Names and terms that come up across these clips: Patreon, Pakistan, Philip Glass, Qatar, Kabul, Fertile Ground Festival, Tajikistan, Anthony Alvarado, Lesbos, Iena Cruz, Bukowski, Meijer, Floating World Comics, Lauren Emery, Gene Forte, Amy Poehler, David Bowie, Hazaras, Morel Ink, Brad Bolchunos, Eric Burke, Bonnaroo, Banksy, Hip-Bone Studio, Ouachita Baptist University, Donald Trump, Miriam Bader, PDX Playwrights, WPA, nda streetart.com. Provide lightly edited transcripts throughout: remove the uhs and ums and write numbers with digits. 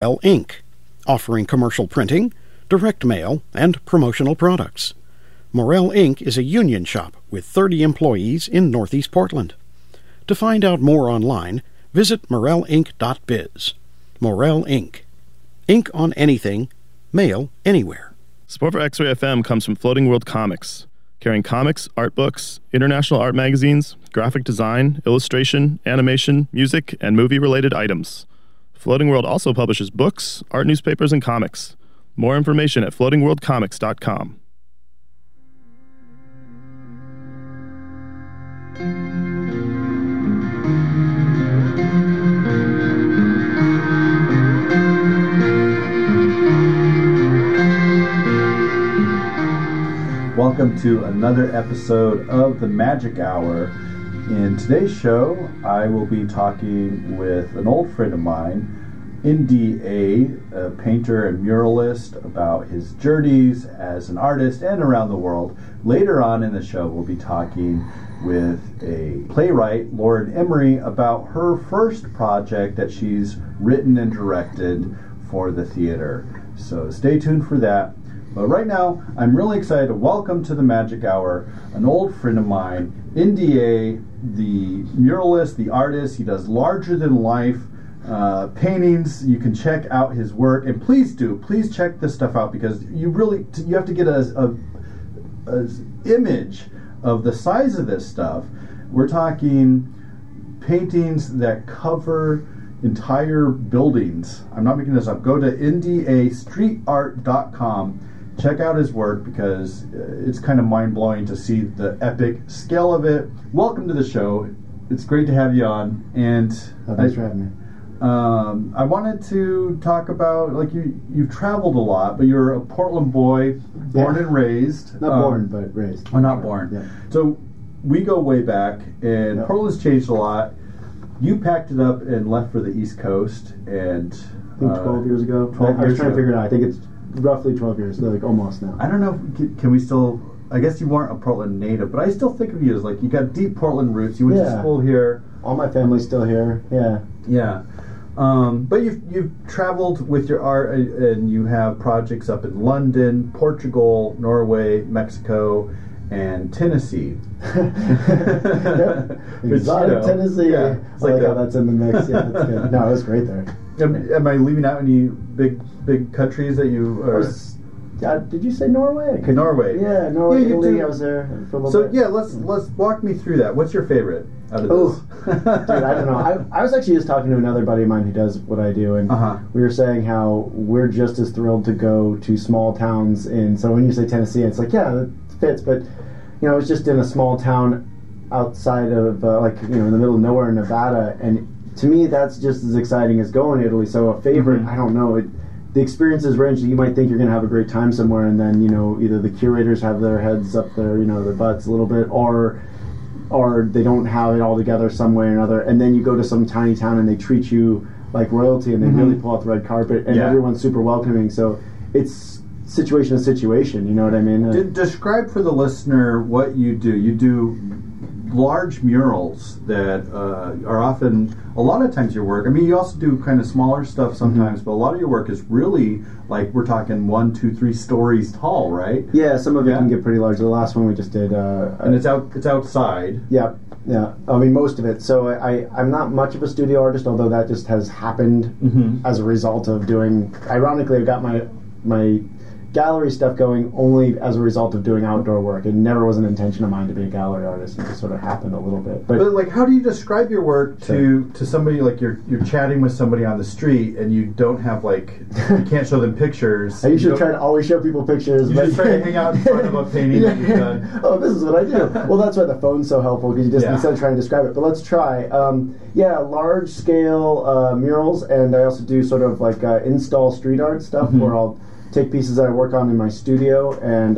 Morel Ink, offering commercial printing, direct mail, and promotional products. Morel Ink is a union shop with 30 employees in Northeast Portland. To find out more online, visit morelink.biz. Morel Ink. Ink on anything, mail anywhere. Support for X-Ray FM comes from Floating World Comics, carrying comics, art books, international art magazines, graphic design, illustration, animation, music, and movie-related items. Floating World also publishes books, art newspapers, and comics. More information at floatingworldcomics.com. Welcome to another episode of The Magic Hour. In today's show, I will be talking with an old friend of mine, NDA, a painter and muralist, about his journeys as an artist and around the world. Later on in the show, we'll be talking with a playwright, Lauren Emery, about her first project that she's written and directed for the theater. So stay tuned for that. But right now, I'm really excited to welcome to the Magic Hour an old friend of mine, NDA, the muralist, the artist. He does larger-than-life paintings. You can check out his work, and please check this stuff out, because you have to get an image of the size of this stuff. We're talking paintings that cover entire buildings. I'm not making this up. Go to nda streetart.com. Check out his work, because it's kind of mind-blowing to see the epic scale of it. Welcome to the show. It's great to have you on. And thanks for having me. I wanted to talk about, like, you've traveled a lot, but you're a Portland boy, born and raised. Not born, but raised. Well, not born. Yeah. So we go way back, and Portland's changed a lot. You packed it up and left for the East Coast, and I think 12 years ago. 12 years. I was trying to figure it out. I think it's roughly 12 years, like almost now. I don't know if can we still, I guess you weren't a Portland native, but I still think of you as, like, you got deep Portland roots. You went to school here. All my family's still here. Yeah. Yeah. But you've traveled with your art, and you have projects up in London, Portugal, Norway, Mexico, and Tennessee. Tennessee. Yeah. Like that's in the mix. Yeah, that's good. No, it was great there. Am I leaving out any big countries that you are? Did you say Norway? Norway. Yeah, Norway. Yeah, Italy. I was there for a little bit. Let's walk me through that. What's your favorite out of this? Dude, I don't know. I was actually just talking to another buddy of mine who does what I do, and we were saying how we're just as thrilled to go to small towns. And so when you say Tennessee, it's like, yeah, that fits. But, I was just in a small town outside of, in the middle of nowhere in Nevada, and to me, that's just as exciting as going to Italy. So a favorite, I don't know. The experiences range. You might think you're going to have a great time somewhere, and then, either the curators have their heads up their, their butts a little bit, or they don't have it all together some way or another. And then you go to some tiny town, and they treat you like royalty, and they really pull out the red carpet, and everyone's super welcoming. So it's situation to situation. You know what I mean? Describe for the listener what you do. You do large murals that are often, a lot of times your work, I mean, you also do kind of smaller stuff sometimes, but a lot of your work is really, like, we're talking 1, 2, 3 stories tall, right? Yeah, some of it can get pretty large. The last one we just did. And it's outside. Yeah, yeah. I mean, most of it. So I'm not much of a studio artist, although that just has happened as a result of doing, ironically, I've got my gallery stuff going only as a result of doing outdoor work. It never was an intention of mine to be a gallery artist. It just sort of happened a little bit. But like, how do you describe your work to somebody? Like, you're chatting with somebody on the street, and you don't have, like, you can't show them pictures. I usually try to always show people pictures. You just try to hang out in front of a painting that you've done. Oh, this is what I do. Well, that's why the phone's so helpful, because you just instead of trying to describe it. But let's try. Large scale murals, and I also do sort of like install street art stuff where I'll take pieces that I work on in my studio and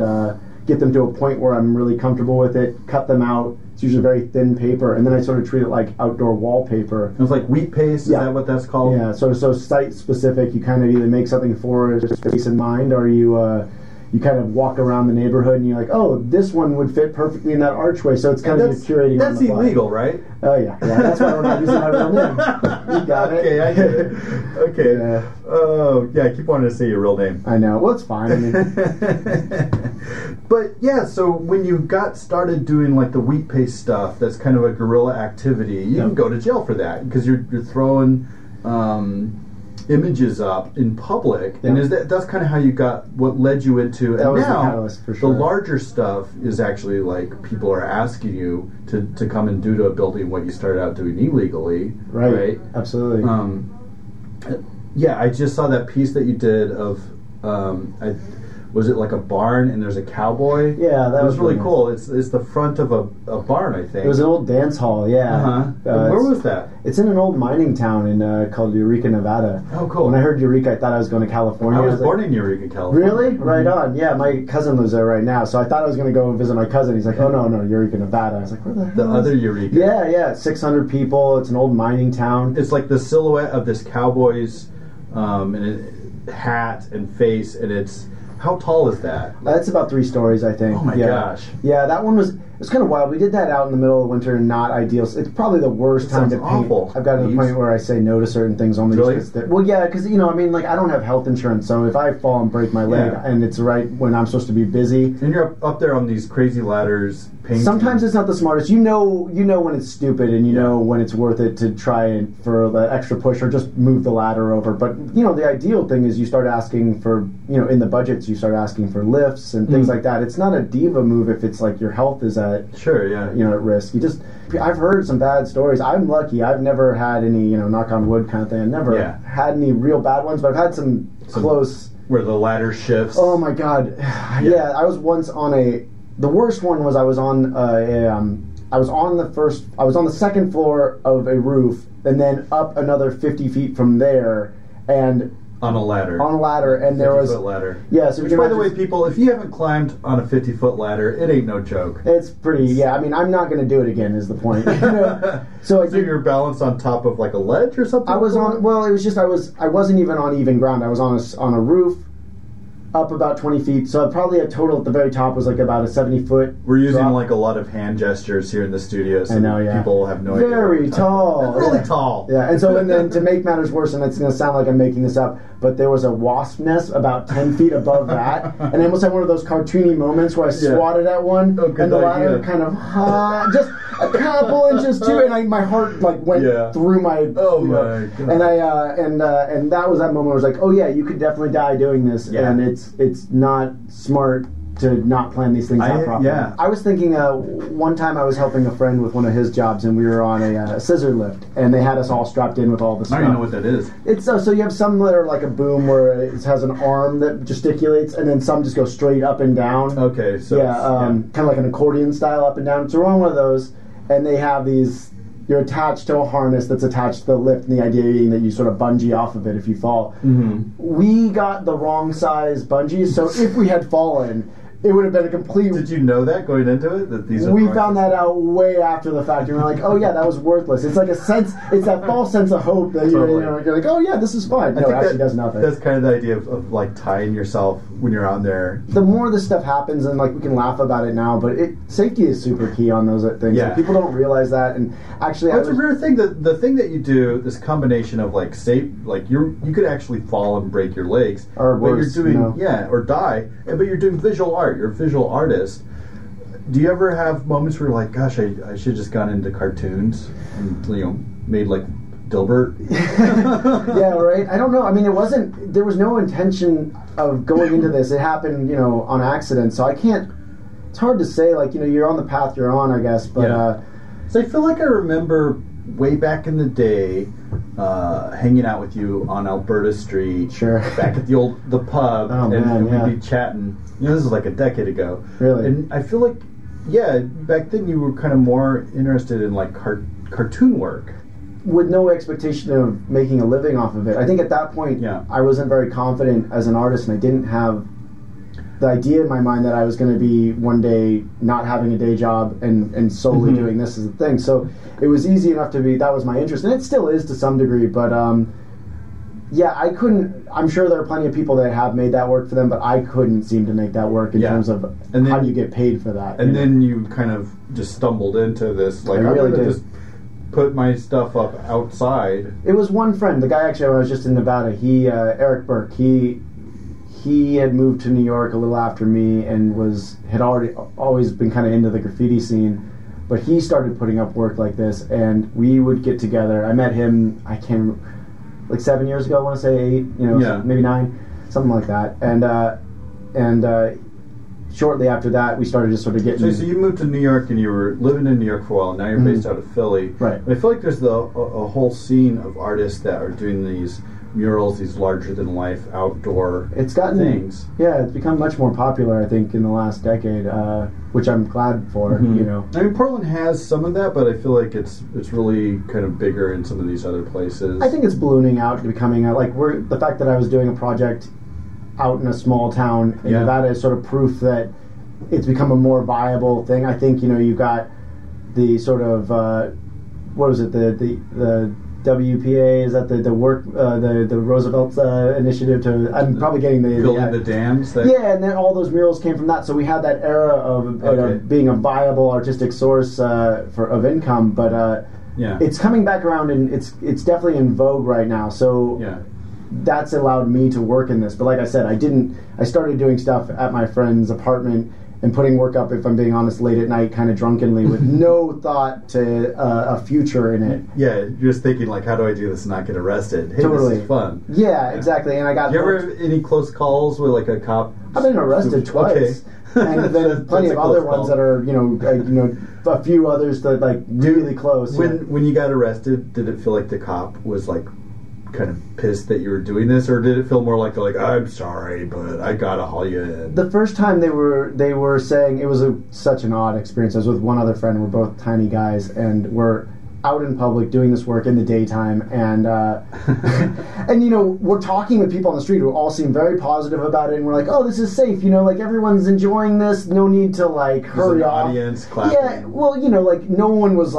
get them to a point where I'm really comfortable with it, cut them out. It's usually very thin paper, and then I sort of treat it like outdoor wallpaper. It's like wheat paste, is that what that's called? Yeah, so site-specific. You kind of either make something for a space in mind, or you you kind of walk around the neighborhood and you're like, oh, this one would fit perfectly in that archway. So it's kind of curating. That's on the illegal, right? Oh yeah, yeah. That's why we're not using our real name. You got it. Okay, I get it. Okay. Yeah. Oh yeah, I keep wanting to say your real name. I know. Well, it's fine. I mean. But yeah, so when you got started doing like the wheat paste stuff, that's kind of a guerrilla activity. You can go to jail for that because you're throwing. Images up in public, and is that's kind of how you got what led you into. That and was now the catalyst for sure. The larger stuff is actually like people are asking you to come and do to a building what you started out doing illegally, right? Absolutely. Yeah, I just saw that piece that you did of was it like a barn and there's a cowboy? Yeah, that was really nice. Cool. It's the front of a barn, I think. It was an old dance hall, yeah. Where was that? It's in an old mining town in called Eureka, Nevada. Oh, cool. When I heard Eureka, I thought I was going to California. I was born in Eureka, California. Really? Mm-hmm. Right on. Yeah, my cousin lives there right now, so I thought I was going to go and visit my cousin. He's like, oh, no, Eureka, Nevada. I was like, where the hell The other Eureka. Yeah, 600 people. It's an old mining town. It's like the silhouette of this cowboy's and hat and face, and it's... How tall is that? That's about 3 stories, I think. Oh, my gosh. Yeah, that one was... It's kind of wild. We did that out in the middle of winter, not ideal. It's probably the worst time to paint. Awful. I've gotten to the point where I say no to certain things only because... Really? Well, yeah, because, I don't have health insurance, so if I fall and break my leg, and it's right when I'm supposed to be busy... And you're up there on these crazy ladders, painting... Sometimes it's not the smartest. You know when it's stupid, and know when it's worth it to try and for the extra push, or just move the ladder over. But, the ideal thing is you start asking for... in the budgets, you start asking for lifts and things like that. It's not a diva move if it's like your health is... at risk. I've heard some bad stories. I'm lucky. I've never had any, knock on wood kind of thing. I've never had any real bad ones, but I've had some close... Where the ladder shifts. Oh, my God. Yeah, I was once on the worst one was I was on the second floor of a roof, and then up another 50 feet from there, and... On a ladder, and there was... 50-foot ladder. Yeah, so... Which, by the way, people, if you haven't climbed on a 50-foot ladder, it ain't no joke. It's pretty... Yeah, I mean, I'm not going to do it again, is the point. So you're balanced on top of, like, a ledge or something? I was on... Well, it was just... I wasn't even on even ground. I was on a roof up about 20 feet, so probably a total at the very top was, like, about a 70-foot... We're using, drop. Like, a lot of hand gestures here in the studio, so I know, people have no idea. Very tall. Really tall. Yeah, and so, and then to make matters worse, and it's going to sound like I'm making this up... But there was a wasp nest about 10 feet above that. And I almost had one of those cartoony moments where I swatted at one. Oh, and the ladder kind of just a couple inches too. And my heart went through my... Oh, my God. And I and that was that moment where I was like, oh, yeah, you could definitely die doing this. Yeah. And it's not smart to not plan these things out properly. Yeah. I was thinking one time I was helping a friend with one of his jobs, and we were on a scissor lift, and they had us all strapped in with all the stuff. I don't even know what that is. It's so you have some that are like a boom where it has an arm that gesticulates, and then some just go straight up and down. Okay, so... kind of like an accordion style up and down. So we're on one of those, and they have these... You're attached to a harness that's attached to the lift, and the idea being that you sort of bungee off of it if you fall. Mm-hmm. We got the wrong size bungees, so if we had fallen... It would have been a complete... Did you know that going into it? That these? We found that out way after the fact. And we're like, oh, yeah, that was worthless. It's like a sense... It's that false sense of hope that you're like, oh, yeah, this is fine. No, it actually does nothing. That's kind of the idea of like, tying yourself when you're on there. The more this stuff happens, and, we can laugh about it now, but safety is super key on those things. Yeah. Like, people don't realize that, and actually... That's a rare thing. The thing that you do, this combination of, safe... you could actually fall and break your legs. Or worse, or die. But you're doing visual art. You're a visual artist. Do you ever have moments where you're like, gosh, I should have just gone into cartoons and, made Dilbert? Yeah, right? I don't know. I mean, there was no intention of going into this. It happened, on accident. So I can't, it's hard to say, you're on the path you're on, I guess. But, so I feel like I remember way back in the day hanging out with you on Alberta Street, back at the pub, we'd be chatting. This is like a decade ago. Really? And I feel like, back then you were kind of more interested in cartoon work. With no expectation of making a living off of it. I think at that point, I wasn't very confident as an artist, and I didn't have the idea in my mind that I was going to be one day not having a day job and solely doing this as a thing. So it was easy enough that was my interest, and it still is to some degree, but Yeah, I couldn't. I'm sure there are plenty of people that have made that work for them, but I couldn't seem to make that work in terms of how do you get paid for that. And then you kind of just stumbled into this. Like, I really did. Just put my stuff up outside. It was one friend, the guy actually when I was just in Nevada. He, Eric Burke, he had moved to New York a little after me and had always been kind of into the graffiti scene. But he started putting up work like this, and we would get together. I met him, I can't remember, like 7 years ago, I want to say 8, maybe 9, something like that. And shortly after that, we started just sort of getting... So you moved to New York, and you were living in New York for a while, now you're based out of Philly. Right. But I feel like there's a whole scene of artists that are doing these murals, these larger-than-life outdoor things. Yeah, it's become much more popular, I think, in the last decade, which I'm glad for, I mean, Portland has some of that, but I feel like it's really kind of bigger in some of these other places. I think it's ballooning out, becoming, the fact that I was doing a project out in a small town in Nevada is sort of proof that it's become a more viable thing. I think, you've got the sort of, the WPA, is that the work, the Roosevelt initiative to, I'm probably getting the... Building the dams? Yeah, and then all those murals came from that, so we had that era of being a viable artistic source of income, but it's coming back around, and it's definitely in vogue right now, so that's allowed me to work in this, but like I said, I started doing stuff at my friend's apartment, and putting work up, if I'm being honest, late at night, kind of drunkenly, with no thought to a future in it. Yeah, you're just thinking, how do I do this and not get arrested? Hey, this is fun. Yeah, exactly. And I got... You ever have any close calls with, a cop? I've been arrested twice. Okay. And then plenty of other ones that are, a few others that, really close. When you got arrested, did it feel like the cop was, kind of pissed that you were doing this, or did it feel more like I'm sorry, but I gotta haul you in? The first time they were saying it was such an odd experience. I was with one other friend. We're both tiny guys, and we're out in public doing this work in the daytime, and we're talking with people on the street who all seem very positive about it, and we're like, oh, this is safe, everyone's enjoying this, no need to hurry off. Audience clapping. Yeah, well, no one was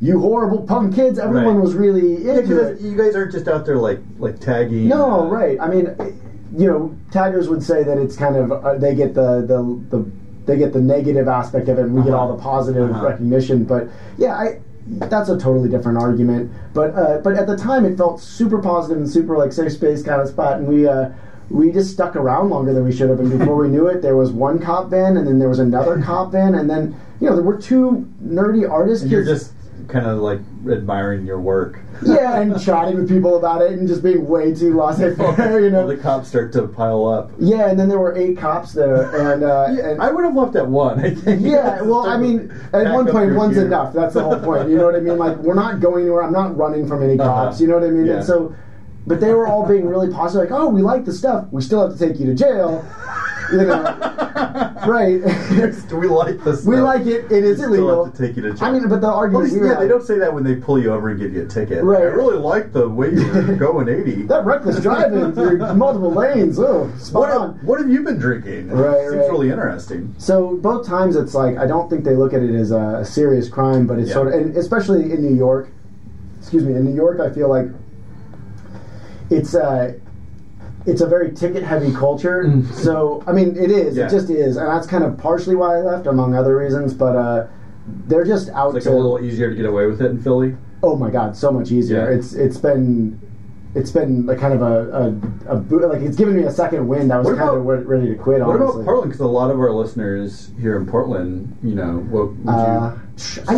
you horrible punk kids. Everyone was really into it. You guys aren't just out there like tagging. No, right. I mean, taggers would say that it's kind of they get the negative aspect of it, and we get all the positive recognition. But that's a totally different argument. But at the time, it felt super positive and super safe space kind of spot, and we just stuck around longer than we should have, and before we knew it, there was one cop van, and then there was another cop van, and then there were two nerdy artists. And you're just kind of admiring your work. Yeah, and chatting with people about it and just being way too laissez-faire, The cops start to pile up. Yeah, and then there were 8 cops there, and... and I would have left at one, I think. Yeah, well, I mean, at one point, one's enough. That's the whole point, you know what I mean? We're not going anywhere. I'm not running from any cops, you know what I mean? Yeah. And so, but they were all being really positive, oh, we like the stuff. We still have to take you to jail. Right. We like this stuff. We like it. It is illegal. Have to take you to jail. I mean, but the argument... they don't say that when they pull you over and give you a ticket. Right. I really like the way you're going 80. That reckless driving through multiple lanes. Oh, what have you been drinking? Right, seems really interesting. So both times it's I don't think they look at it as a serious crime, but it's sort of... And especially in New York. Excuse me. In New York, I feel like it's a very ticket-heavy culture, so, I mean, it is. Yeah. It just is, and that's kind of partially why I left, among other reasons, but they're just out It's a little easier to get away with it in Philly? Oh, my God, so much easier. Yeah. It's been kind of it's given me a second wind. I was ready to quit, honestly. What about Portland? Because a lot of our listeners here in Portland, what would you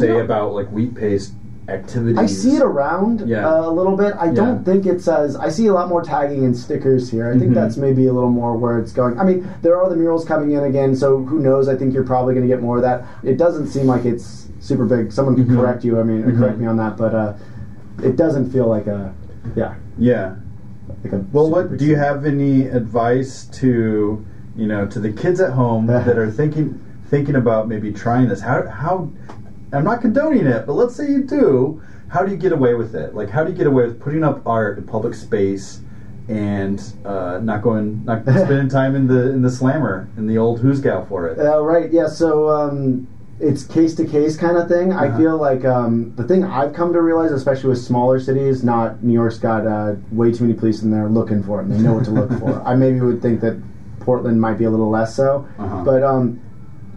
say about, wheat paste activities? I see it around a little bit. I don't think it says... I see a lot more tagging and stickers here. I think that's maybe a little more where it's going. I mean, there are the murals coming in again, so who knows? I think you're probably going to get more of that. It doesn't seem like it's super big. Someone could correct you. I mean, correct me on that, but it doesn't feel like a... Yeah. Yeah. Do you have any advice to, to the kids at home that are thinking about maybe trying this? How I'm not condoning it, but let's say you do. How do you get away with it? How do you get away with putting up art in public space and not spending time in the slammer, in the old who's gal for it? Right, yeah. So it's case to case kind of thing. I feel like the thing I've come to realize, especially with smaller cities, not New York's got way too many police in there looking for them. They know what to look for. I maybe would think that Portland might be a little less so, but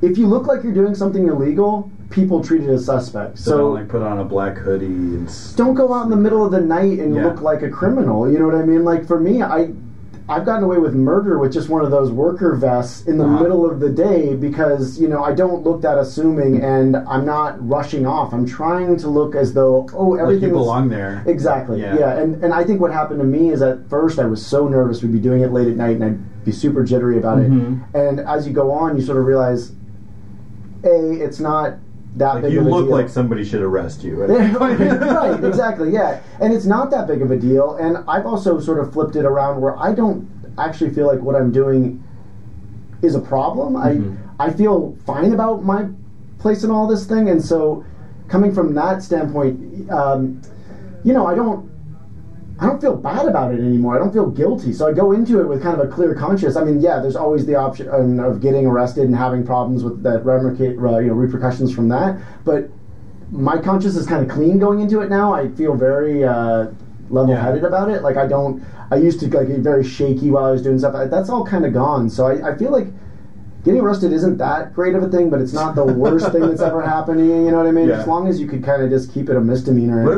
if you look like you're doing something illegal, people treat it as suspects. So don't like put on a black hoodie and don't go out in the middle of the night and look like a criminal. You know what I mean? Like for me, I've gotten away with murder with just one of those worker vests in the middle of the day because, you know, I don't look that assuming and I'm not rushing off. I'm trying to look as though, oh, everything like you belong there. Exactly. Yeah. And I think what happened to me is at first I was so nervous we'd be doing it late at night and I'd be super jittery about it. And as you go on, you sort of realize, A, it's not that like big of a deal. You look like somebody should arrest you. Right? Right, exactly, yeah. And it's not that big of a deal. And I've also sort of flipped it around where I don't actually feel like what I'm doing is a problem. I feel fine about my place in all this thing. And so coming from that standpoint, you know, I don't feel bad about it anymore. I don't feel guilty. So I go into it with kind of a clear conscience. I mean, yeah, there's always the option of getting arrested and having problems with that repercussions from that. But my conscience is kind of clean going into it now. I feel very level-headed about it. Like I used to like get very shaky while I was doing stuff. That's all kind of gone. So I feel like getting arrested isn't that great of a thing, but it's not the worst thing that's ever happened to you, you know what I mean? Yeah. As long as you could kind of just keep it a misdemeanor. What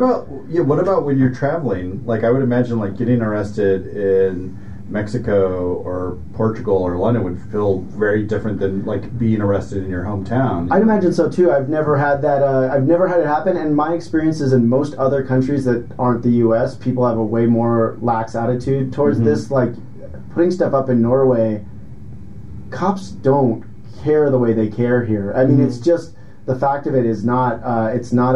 about when you're traveling? Like, I would imagine, like, getting arrested in Mexico or Portugal or London would feel very different than, like, being arrested in your hometown. I'd imagine so, too. I've never had that, I've never had it happen, and my experiences in most other countries that aren't the U.S., people have a way more lax attitude towards this. Like, putting stuff up in Norway, cops don't care the way they care here. I mean, it's just the fact of it is not. It's not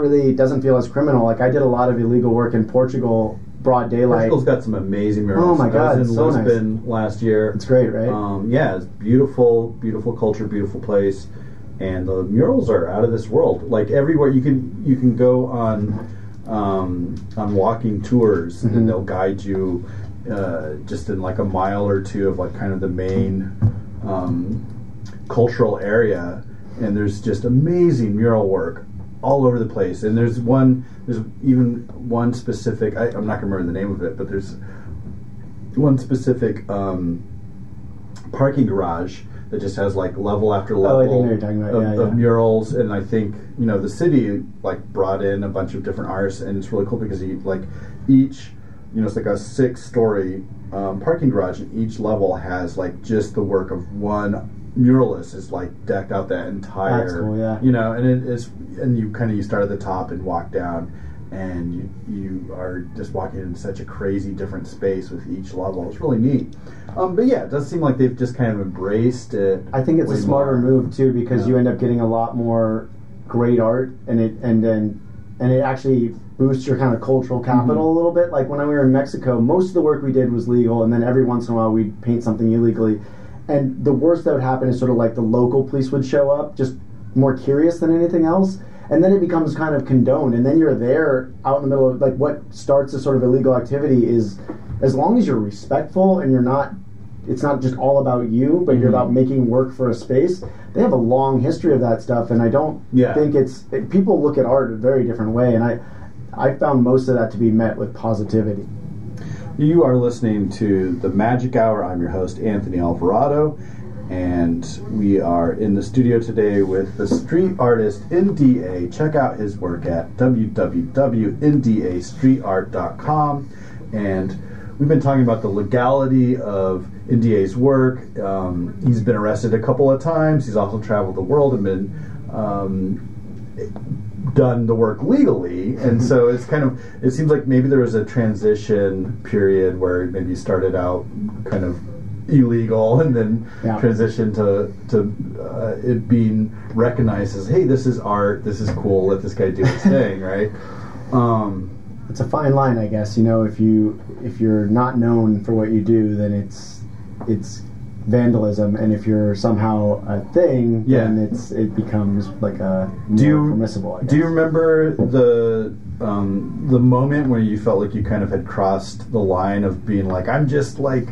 really. It doesn't feel as criminal. Like I did a lot of illegal work in Portugal, broad daylight. Portugal's got some amazing murals. Oh my god, it's so nice. I was in Lisbon last year. It's great, right? Yeah, it's beautiful, beautiful culture, beautiful place, and the murals are out of this world. Like everywhere you can go on walking tours, and they'll guide you. Just in like a mile or two of like kind of the main cultural area, and there's just amazing mural work all over the place. And there's even one specific, I'm not gonna remember the name of it, but there's one specific parking garage that just has like level after level of murals. And I think, you know, the city like brought in a bunch of different artists, and it's really cool because each, it's like a 6-story parking garage, and each level has like just the work of one muralist is like decked out that entire. That's cool, yeah. You know, and it is, and you start at the top and walk down, and you are just walking in such a crazy different space with each level. It's really neat. But yeah, it does seem like they've just kind of embraced it. I think it's a smarter move too, because you end up getting a lot more great art, and it actually boosts your kind of cultural capital a little bit. Like when we were in Mexico, most of the work we did was legal, and then every once in a while we'd paint something illegally. And the worst that would happen is sort of like the local police would show up, just more curious than anything else. And then it becomes kind of condoned. And then you're there out in the middle of like what starts as sort of illegal activity is, as long as you're respectful and you're not, it's not just all about you, but you're about making work for a space. They have a long history of that stuff, and I don't think people look at art a very different way, and I found most of that to be met with positivity. You are listening to The Magic Hour. I'm your host, Anthony Alvarado, and we are in the studio today with the street artist NDA. Check out his work at www.nda streetart.com, and we've been talking about the legality of NDA's work. He's been arrested a couple of times. He's also traveled the world and been done the work legally. And so it's kind of, it seems like maybe there was a transition period where maybe he started out kind of illegal and then transitioned to it being recognized as, hey, this is art. This is cool. Let this guy do his thing, right? It's a fine line, I guess. You know, if you're not known for what you do, then it's vandalism, and if you're somehow a thing, then it becomes like a permissible. I guess. Do you remember the moment where you felt like you kind of had crossed the line of being like, I'm just like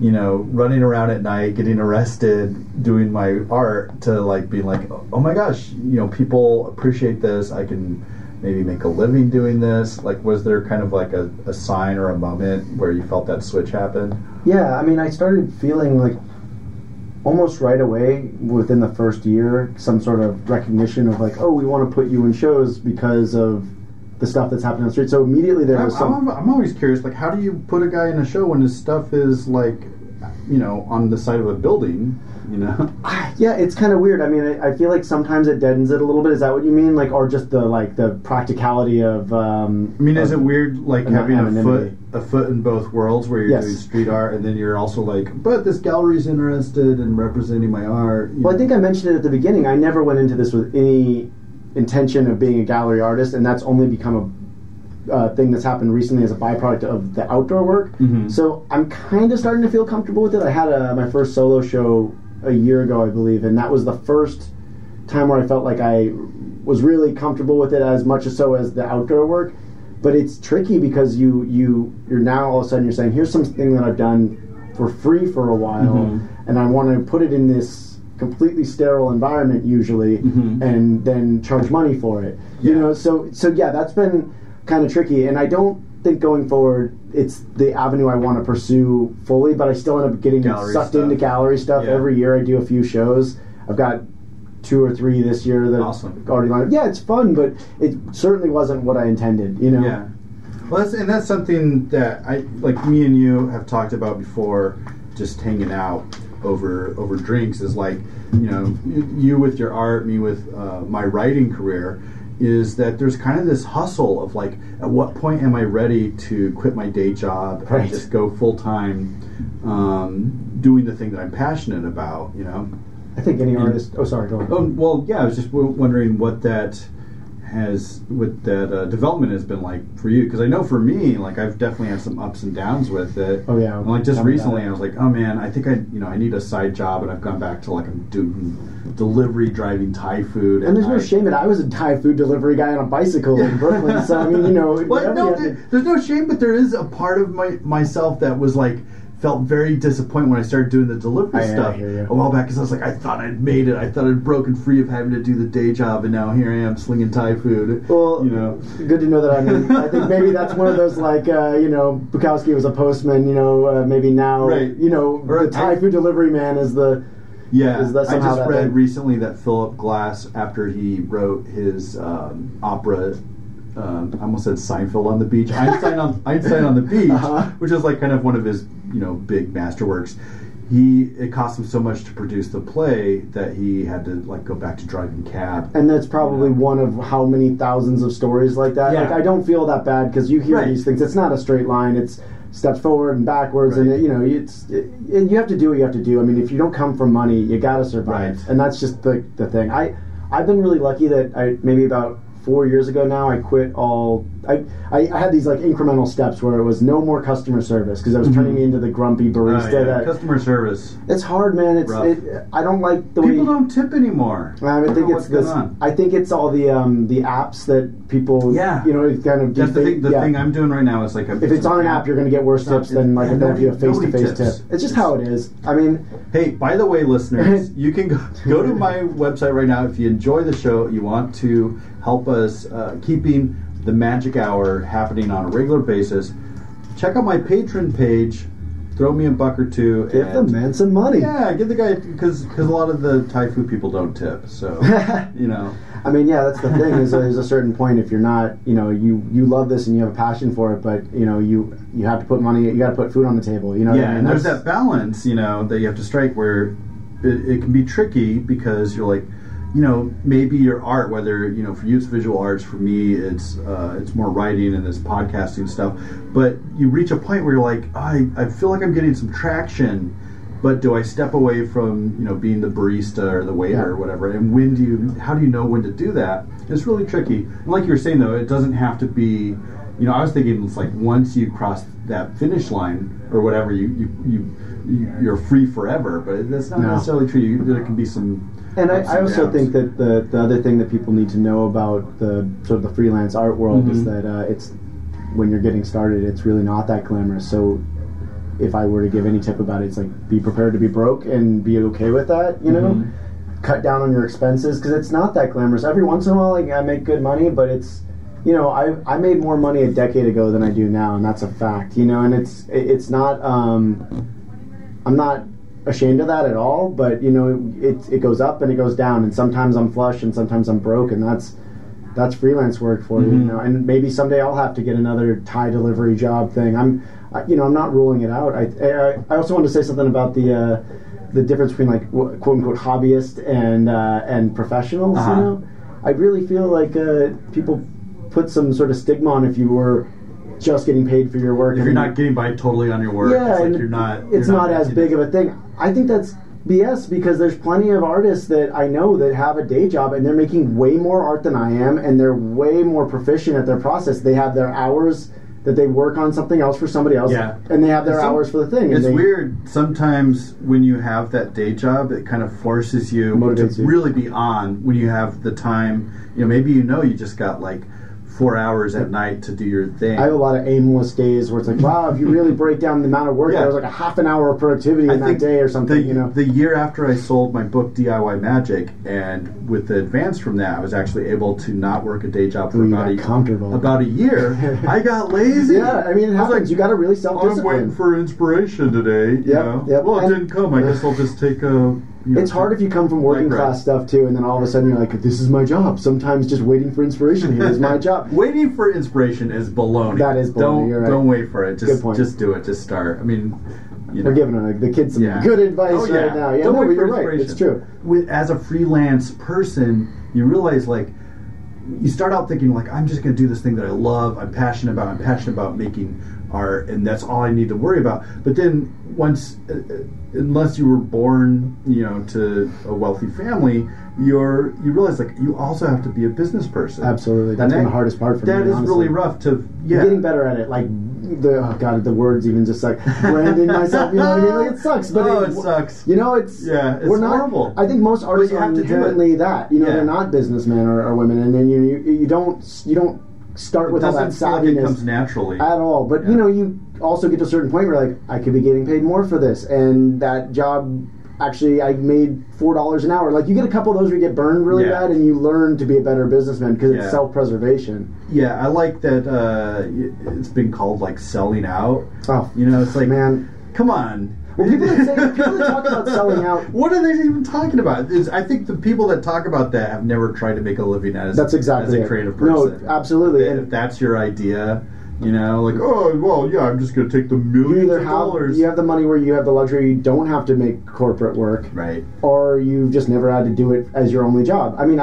you know, running around at night, getting arrested, doing my art, to like being like, oh my gosh, you know, people appreciate this. I can maybe make a living doing this. Like, was there kind of like a sign or a moment where you felt that switch happen? Yeah, I mean, I started feeling like almost right away within the first year some sort of recognition of like, oh, we want to put you in shows because of the stuff that's happening on the street. So immediately there was some... I'm always curious, like, how do you put a guy in a show when his stuff is, like, you know, on the side of a building, you know? Yeah, it's kind of weird. I mean, I feel like sometimes it deadens it a little bit. Is that what you mean? Like, or just the practicality of... I mean, is it weird, like, having a foot in both worlds where you're doing street art and then you're also like, but this gallery's interested in representing my art? Well, I think I mentioned it at the beginning. I never went into this with any intention of being a gallery artist, and that's only become a thing that's happened recently as a byproduct of the outdoor work. Mm-hmm. So I'm kind of starting to feel comfortable with it. I had my first solo show a year ago, I believe, and that was the first time where I felt like I was really comfortable with it as much so as the outdoor work. But it's tricky because you're now all of a sudden you're saying, here's something that I've done for free for a while, mm-hmm. and I want to put it in this completely sterile environment usually, mm-hmm. and then charge money for it. Yeah. You know, so yeah, that's been kind of tricky, and I don't think going forward it's the avenue I want to pursue fully, but I still end up getting sucked into gallery stuff. Yeah. Every year I do a few shows. I've got 2 or 3 this year that awesome. Already lined up. Yeah, it's fun, but it certainly wasn't what I intended, you know? Yeah. Well, that's something that I, like, me and you have talked about before, just hanging out over drinks, is like, you know, you with your art, me with my writing career, is that there's kind of this hustle of like, at what point am I ready to quit my day job and just go full-time doing the thing that I'm passionate about, you know? I think any artist... Oh, sorry, go on. Oh, well, yeah, I was just wondering what that development has been like for you, because I know for me, like, I've definitely had some ups and downs with it. Oh yeah. And, like, just recently I was like, oh man, I think I need a side job, and I've gone back to, like, I'm doing delivery, driving Thai food, and there's no shame in it. I was a Thai food delivery guy on a bicycle in Brooklyn, so I mean, you know. Well, no, there's no shame, but there is a part of myself that was like, felt very disappointed when I started doing the delivery stuff a while back, because I was like, I thought I'd made it. I thought I'd broken free of having to do the day job, and now here I am slinging Thai food. Well, you know, good to know that. I mean, I think maybe that's one of those, like, you know, Bukowski was a postman, you know, maybe now, you know, or the Thai food delivery man is the... Yeah, I just read recently that Philip Glass, after he wrote his opera... I almost said Seinfeld on the Beach. Einstein on the Beach, uh-huh. which is like kind of one of his, you know, big masterworks. It cost him so much to produce the play that he had to, like, go back to driving cab. And that's probably one of how many thousands of stories like that. Yeah. Like, I don't feel that bad because you hear these things. It's not a straight line. It's steps forward and backwards, and you know, and you have to do what you have to do. I mean, if you don't come from money, you got to survive, and that's just the thing. I've been really lucky that I maybe about 4 years ago now, I quit all... I had these, like, incremental steps where it was no more customer service, because I was turning me into the grumpy barista. Customer service. It's hard, man. I don't like the way... People don't tip anymore. I think it's all the apps that people, you know, kind of... That's the thing I'm doing right now is like... If it's on an app, you're going to get worse tips than, like, if you have a face-to-face tip. It's just how it is. I mean... Hey, by the way, listeners, you can go to my website right now if you enjoy the show, you want to help us keeping the magic hour happening on a regular basis. Check out my Patreon page. Throw me $1 or $2. Give the man some money. Yeah, give the guy, because a lot of the Thai food people don't tip. So, you know. I mean, yeah, that's the thing. There's a certain point if you're not, you know, you love this and you have a passion for it, but, you know, you have to put money, you got to put food on the table. You know. Yeah, what I mean? And there's that balance, you know, that you have to strike where it can be tricky because you're like, you know, maybe your art, whether, you know, for you it's visual arts, for me it's more writing and this podcasting stuff, but you reach a point where you're like, I feel like I'm getting some traction, but do I step away from, you know, being the barista or the waiter or whatever, and how do you know when to do that? It's really tricky. And like you were saying, though, it doesn't have to be, you know, I was thinking it's like once you cross that finish line or whatever, you're free forever, but that's not necessarily true. There can be some... And I also think that the other thing that people need to know about the sort of the freelance art world is that it's, when you're getting started, it's really not that glamorous. So if I were to give any tip about it, it's like, be prepared to be broke and be okay with that, you know? Mm-hmm. Cut down on your expenses, because it's not that glamorous. Every once in a while, like, I make good money, but it's, you know, I made more money a decade ago than I do now, and that's a fact, you know? And it's not, I'm not ashamed of that at all, but, you know, it goes up and it goes down, and sometimes I'm flush and sometimes I'm broke, and that's freelance work for you, mm-hmm. you know, and maybe someday I'll have to get another Thai delivery job thing. I'm not ruling it out. I also wanted to say something about the difference between, like, quote unquote hobbyist and professionals. Uh-huh. You know, I really feel like people put some sort of stigma on if you were just getting paid for your work. If you're not getting by totally on your work, yeah, it's like you're not. It's not as big of a thing. I think that's BS, because there's plenty of artists that I know that have a day job and they're making way more art than I am, and they're way more proficient at their process. They have their hours that they work on something else for somebody else, yeah. and they have their hours for the thing. It's weird. Sometimes when you have that day job, it kind of forces you to really be on when you have the time. You know, maybe you just got like 4 hours at night to do your thing. I have a lot of aimless days where it's like, wow, if you really break down the amount of work, yeah. there was like a half an hour of productivity in that day or something. The year after I sold my book, DIY Magic, and with the advance from that, I was actually able to not work a day job for about a year. I got lazy. Yeah, I mean, it happens. You got to really self-discipline. I'm waiting for inspiration today. Yep, you know? Yep. Well, it didn't come. I guess I'll just take a... You know, it's hard if you come from working class stuff too, and then all of a sudden you're like, this is my job. Sometimes just waiting for inspiration here is my job. Waiting for inspiration is baloney. That is baloney. Don't wait for it. Just do it. Just start. I mean, we're giving the kids some good advice right now. Yeah, but you're right. It's true. As a freelance person, you realize, like, you start out thinking, like, I'm just going to do this thing that I love, I'm passionate about making art, and that's all I need to worry about. But then once, unless you were born, to a wealthy family, you realize, like, you also have to be a business person. Absolutely. That's been the hardest part for me. That is really rough You're getting better at it. Like, the words even just, like, branding myself, you know what I mean? Like, it sucks. But it sucks. You know, it's horrible. I think most artists are inherently that. You know, they're not businessmen or women, and then you don't start with all that savviness. It comes naturally at all, but you know, you also get to a certain point where, like, I could be getting paid more for this, and that job actually I made $4 an hour. Like, you get a couple of those where you get burned really bad, and you learn to be a better businessman because it's self-preservation. Yeah, I like that. It's been called, like, selling out. Oh, you know, it's like, man, come on. Well, people that talk about selling out... What are they even talking about? I think the people that talk about that have never tried to make a living as a creative person. No, absolutely. If that's your idea, you know, like, oh, well, yeah, I'm just going to take the millions of dollars. You have the money where you have the luxury, you don't have to make corporate work. Right. Or you've just never had to do it as your only job. I mean,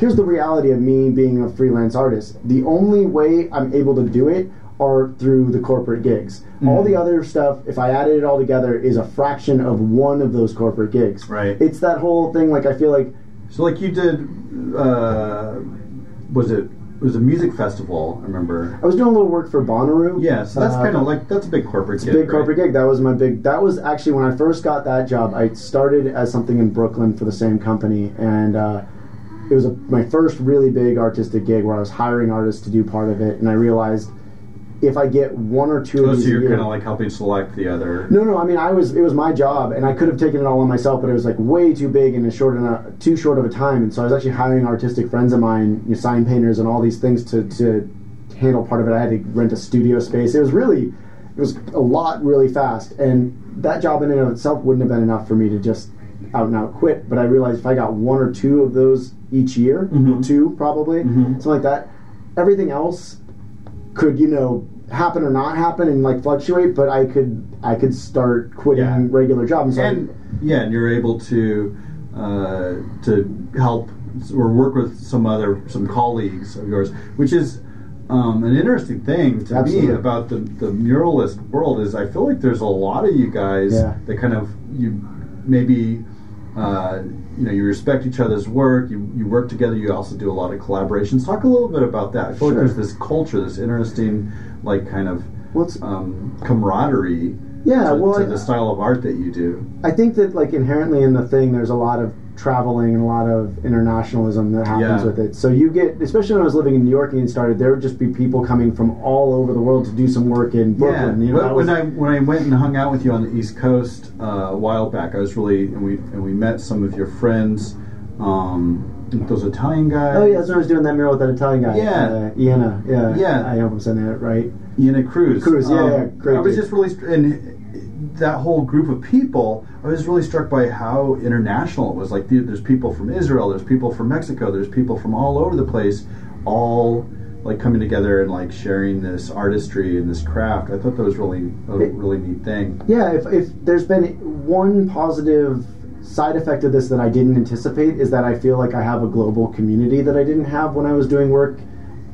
here's the reality of me being a freelance artist. The only way I'm able to do it are through the corporate gigs. Mm-hmm. All the other stuff, if I added it all together, is a fraction of one of those corporate gigs. Right. It's that whole thing, like, I feel like... So, like, you did, it was a music festival, I remember. I was doing a little work for Bonnaroo. Yeah, so that's kind of like, that's a big corporate gig. It's a big corporate gig. That was actually, when I first got that job, I started as something in Brooklyn for the same company, and it was my first really big artistic gig where I was hiring artists to do part of it, and I realized... If I get one or two of these, so you're kind of like helping select the other. No. I mean, it was my job, and I could have taken it all on myself, but it was like way too big and too short of a time. And so I was actually hiring artistic friends of mine, sign painters, and all these things to handle part of it. I had to rent a studio space. It was a lot really fast, and that job in and of itself wouldn't have been enough for me to just out and out quit. But I realized if I got one or two of those each year, mm-hmm. two probably, mm-hmm. something like that, everything else could, happen or not happen and, like, fluctuate, but I could start quitting regular jobs. And you're able to help or work with some colleagues of yours, which is an interesting thing to me about the muralist world is I feel like there's a lot of you guys that kind of, you maybe... you respect each other's work, you work together, you also do a lot of collaborations. Talk a little bit about that. I feel like there's this culture, this interesting, like, kind of camaraderie to the style of art that you do. I think that, like, inherently in the thing, there's a lot of traveling and a lot of internationalism that happens with it. So you get, especially when I was living in New York and started, there would just be people coming from all over the world to do some work in Brooklyn. You know, when I went and hung out with you on the East Coast a while back, I was really, and we met some of your friends, those Italian guys. Oh yeah, that's when I was doing that mural with that Italian guy. Yeah, Iena. Yeah. I hope I'm saying that right. Iena Cruz. Cruz. Yeah. Great. I was just really that whole group of people, I was really struck by how international it was. Like, there's people from Israel, there's people from Mexico, there's people from all over the place, all like coming together and like sharing this artistry and this craft. I thought that was really a really neat thing. Yeah, if there's been one positive side effect of this that I didn't anticipate, is that I feel like I have a global community that I didn't have when I was doing work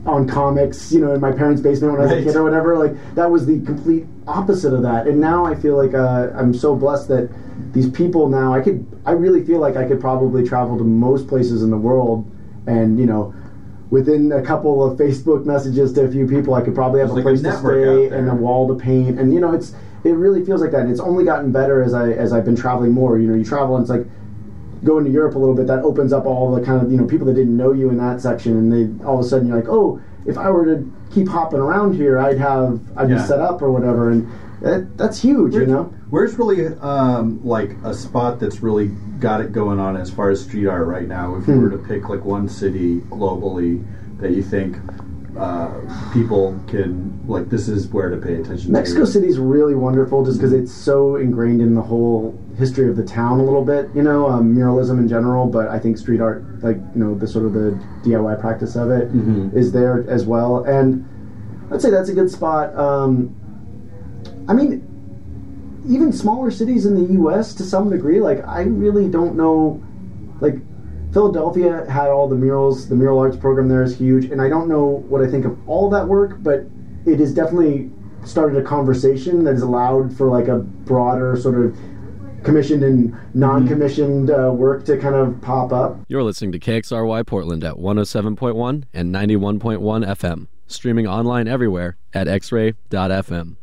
on comics, you know, in my parents' basement when I was a kid or whatever. Like, that was the complete opposite of that. And now I feel like I'm so blessed that these people now, I really feel like I could probably travel to most places in the world, and, you know, within a couple of Facebook messages to a few people, I could probably have a place to stay and a wall to paint. And, you know, it really feels like that. And it's only gotten better as I've been traveling more. You know, you travel and it's like, going to Europe a little bit, that opens up all the kind of, you know, people that didn't know you in that section, and they all of a sudden you're like, oh, if I were to keep hopping around here, I'd be set up or whatever, and that's huge. Where's, you know? Where's really like a spot that's really got it going on as far as street art right now? If you were to pick like one city globally that you think people can, like, this is where to pay attention to. Mexico City's really wonderful just because it's so ingrained in the whole history of the town a little bit, you know, muralism in general, but I think street art, like, you know, the sort of the DIY practice of it is there as well. And I'd say that's a good spot. I mean, even smaller cities in the U.S. to some degree, like, I really don't know, like, Philadelphia had all the murals. The mural arts program there is huge, and I don't know what I think of all that work, but it has definitely started a conversation that has allowed for like a broader sort of commissioned and non-commissioned work to kind of pop up. You're listening to KXRY Portland at 107.1 and 91.1 FM, streaming online everywhere at xray.fm.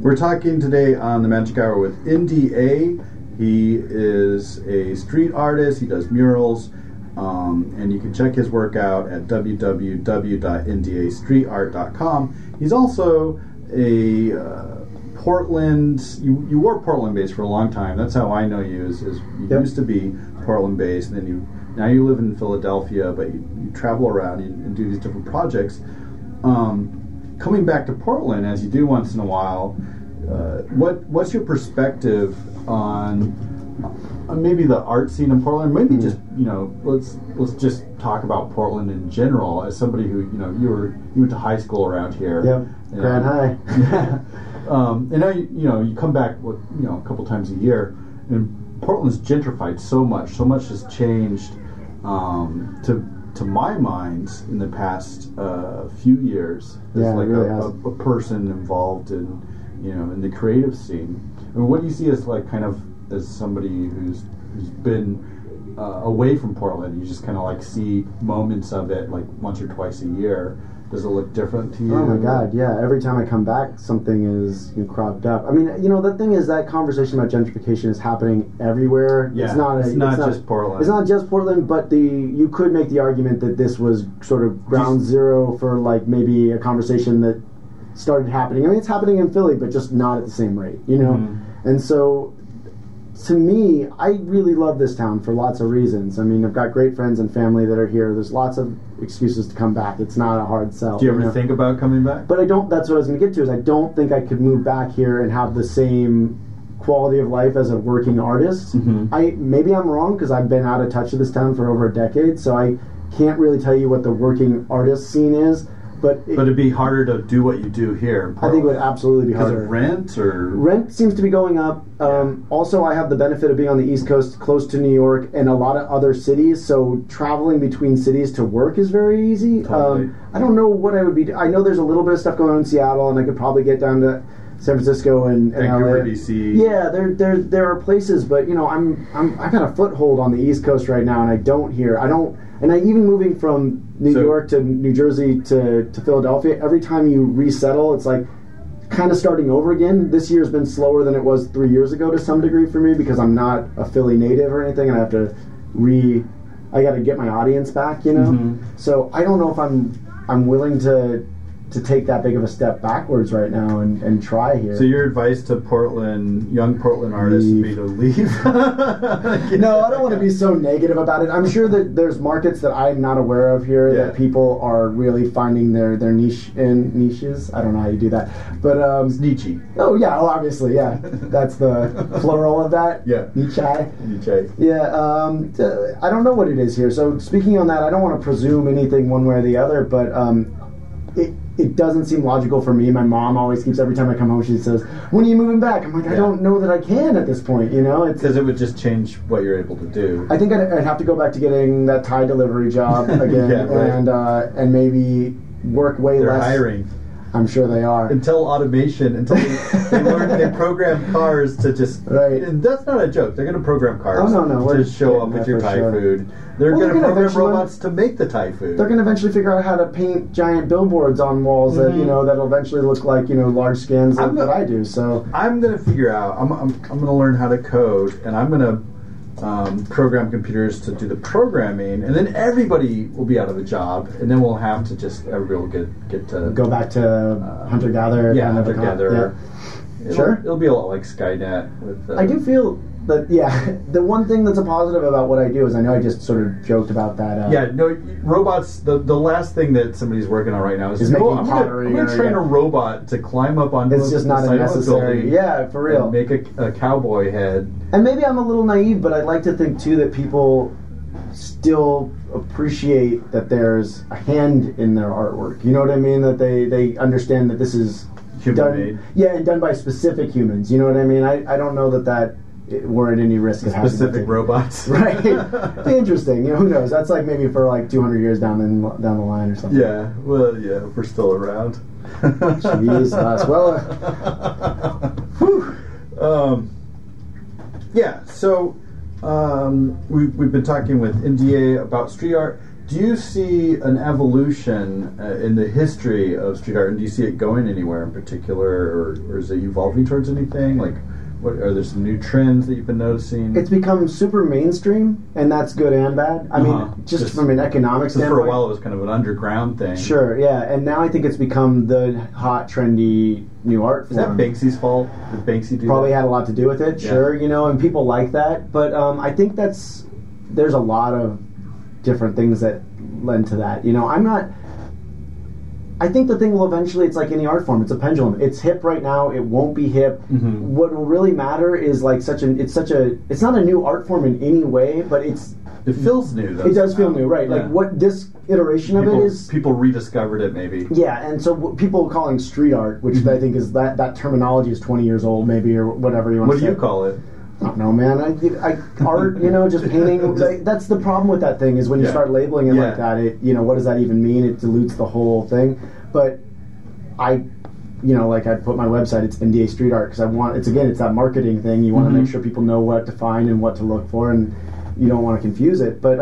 We're talking today on the Magic Hour with nda. He is a street artist. He does murals, and you can check his work out at www.ndastreetart.com. He's also a Portland. You were Portland-based for a long time. That's how I know you. You used to be Portland-based, and then now you live in Philadelphia, but you travel around and do these different projects. Coming back to Portland, as you do once in a while. What's your perspective on maybe the art scene in Portland? Maybe just, you know, let's just talk about Portland in general. As somebody who, you know, you went to high school around here. Yep, Grand High. And now you come back a couple times a year, and Portland's gentrified so much. So much has changed to my mind in the past few years. As like really a person involved in, you know, in the creative scene. I mean, what do you see as, like, kind of as somebody who's been away from Portland? You just kind of like see moments of it like once or twice a year. Does it look different to you? Oh my God, yeah. Every time I come back, something is cropped up. I mean, you know, the thing is that conversation about gentrification is happening everywhere. Yeah, it's not just Portland. It's not just Portland, but you could make the argument that this was sort of ground zero for like maybe a conversation that started happening. I mean, it's happening in Philly, but just not at the same rate, you know? Mm-hmm. And so, to me, I really love this town for lots of reasons. I mean, I've got great friends and family that are here. There's lots of excuses to come back. It's not a hard sell. Do you ever think about coming back? But I don't, that's what I was going to get to, is I don't think I could move back here and have the same quality of life as a working artist. Mm-hmm. Maybe I'm wrong, because I've been out of touch with this town for over a decade, so I can't really tell you what the working artist scene is. But it'd be harder to do what you do here. I think it would absolutely be harder. Rent seems to be going up. Also, I have the benefit of being on the East Coast, close to New York and a lot of other cities, so traveling between cities to work is very easy. Totally. I don't know what I would be. I know there's a little bit of stuff going on in Seattle, and I could probably get down to San Francisco and Vancouver, LA. DC. Yeah, there are places, but you know, I've got a foothold on the East Coast right now, and And even moving from New York to New Jersey to Philadelphia, every time you resettle, it's like kind of starting over again. This year's been slower than it was 3 years ago to some degree for me, because I'm not a Philly native or anything, and I have to I got to get my audience back, you know. Mm-hmm. So I don't know if I'm willing to take that big of a step backwards right now and try here. So your advice to Portland, young Portland artists would be to leave? No, I don't want to be so negative about it. I'm sure that there's markets that I'm not aware of here that people are really finding their niche in. Niches? I don't know how you do that. But, it's niche-y. Oh, yeah. Oh, obviously, yeah. That's the plural of that. Yeah. Niche. Yeah. I don't know what it is here. So speaking on that, I don't want to presume anything one way or the other, but it doesn't seem logical for me. My mom always keeps, every time I come home, she says, "When are you moving back?" I'm like, I don't know that I can at this point, you know? Because it would just change what you're able to do. I think I'd have to go back to getting that Thai delivery job again, and maybe work way less. They're hiring. I'm sure they are. Until automation, they learn, they program cars to just... Right. And that's not a joke. They're going to program cars to show up with your Thai food. They're going to program robots to make the Thai food. They're going to eventually figure out how to paint giant billboards on walls that, you know, that'll eventually look like, you know, large skins that I do, so... I'm going to figure out... I'm going to learn how to code, and I'm going to... program computers to do the programming, and then everybody will be out of a job, and then we'll have to everybody will get to go back to hunter-gatherer. Yeah, hunter-gatherer. Yeah. It'll be a lot like Skynet. With, I do feel that, the one thing that's a positive about what I do is, I know I just sort of joked about that. Robots, the last thing that somebody's working on right now is making pottery. I'm going to train a robot to climb up on it's just not unnecessary. Yeah, for real. And make a cowboy head. And maybe I'm a little naive, but I'd like to think, too, that people still appreciate that there's a hand in their artwork. You know what I mean? That they understand that this is human-made. Yeah, and done by specific humans. You know what I mean? I don't know that we're at any risk of having specific robots. Right. Interesting. You know, who knows? That's like maybe for like 200 years down the line or something. Yeah. Well, yeah, if we're still around. Jesus. Well, yeah, so we've been talking with NDA about street art. Do you see an evolution in the history of street art, and do you see it going anywhere in particular, or is it evolving towards anything? Like, are there some new trends that you've been noticing? It's become super mainstream, and that's good and bad. I mean, just from an economic standpoint. For a while it was kind of an underground thing. Sure, yeah, and now I think it's become the hot, trendy new art form. Is that Banksy's fault? Did Banksy do Probably that? Had a lot to do with it, sure, you know, and people like that. But I think there's a lot of different things that lend to that. You know, I think the thing will eventually, it's like any art form, it's a pendulum. It's hip right now, it won't be hip. Mm-hmm. What will really matter is like it's not a new art form in any way, but it feels new though. It does feel new, right. Yeah. Like what this iteration of it is. People rediscovered it maybe. Yeah, and so people calling street art, which I think is that terminology is 20 years old maybe or whatever you want to say. What do you call it? I don't know, man. Art, you know, just painting. That's the problem with that thing is when you start labeling it like that. It, you know, what does that even mean? It dilutes the whole thing. But I put my website. It's NDA Street Art because I want. It's that marketing thing. You want to make sure people know what to find and what to look for, and you don't want to confuse it. But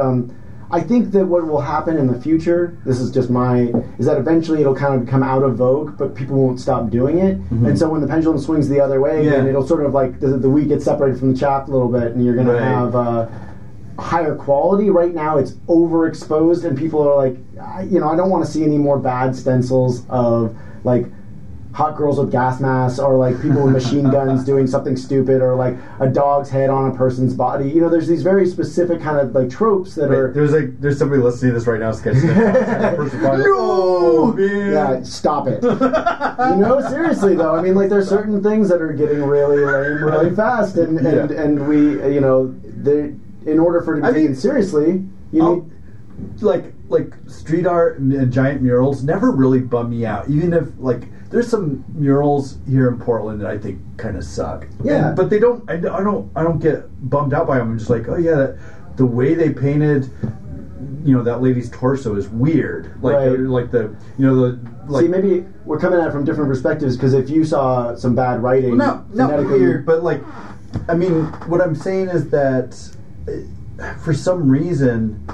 I think that what will happen in the future, is that eventually it'll kind of come out of vogue, but people won't stop doing it. Mm-hmm. And so when the pendulum swings the other way, then it'll sort of like the wheat gets separated from the chaff a little bit, and you're going to have higher quality. Right now it's overexposed, and people are like, you know, I don't want to see any more bad stencils of like hot girls with gas masks, or like people with machine guns doing something stupid, or like a dog's head on a person's body. You know, there's these very specific kind of like tropes that are. There's somebody listening to this right now sketching. Yeah, stop it. You know, seriously though, I mean, like there's certain things that are getting really lame really fast, and we, you know, in order for it to be taken seriously, you need like street art and giant murals never really bum me out, even if like. There's some murals here in Portland that I think kind of suck. Yeah, but they don't. I don't get bummed out by them. I'm just like, oh yeah, the way they painted, you know, that lady's torso is weird. Like, like the, you know, the. Like, see, maybe we're coming at it from different perspectives because if you saw some bad writing, well, not weird, but like, I mean, what I'm saying is that for some reason.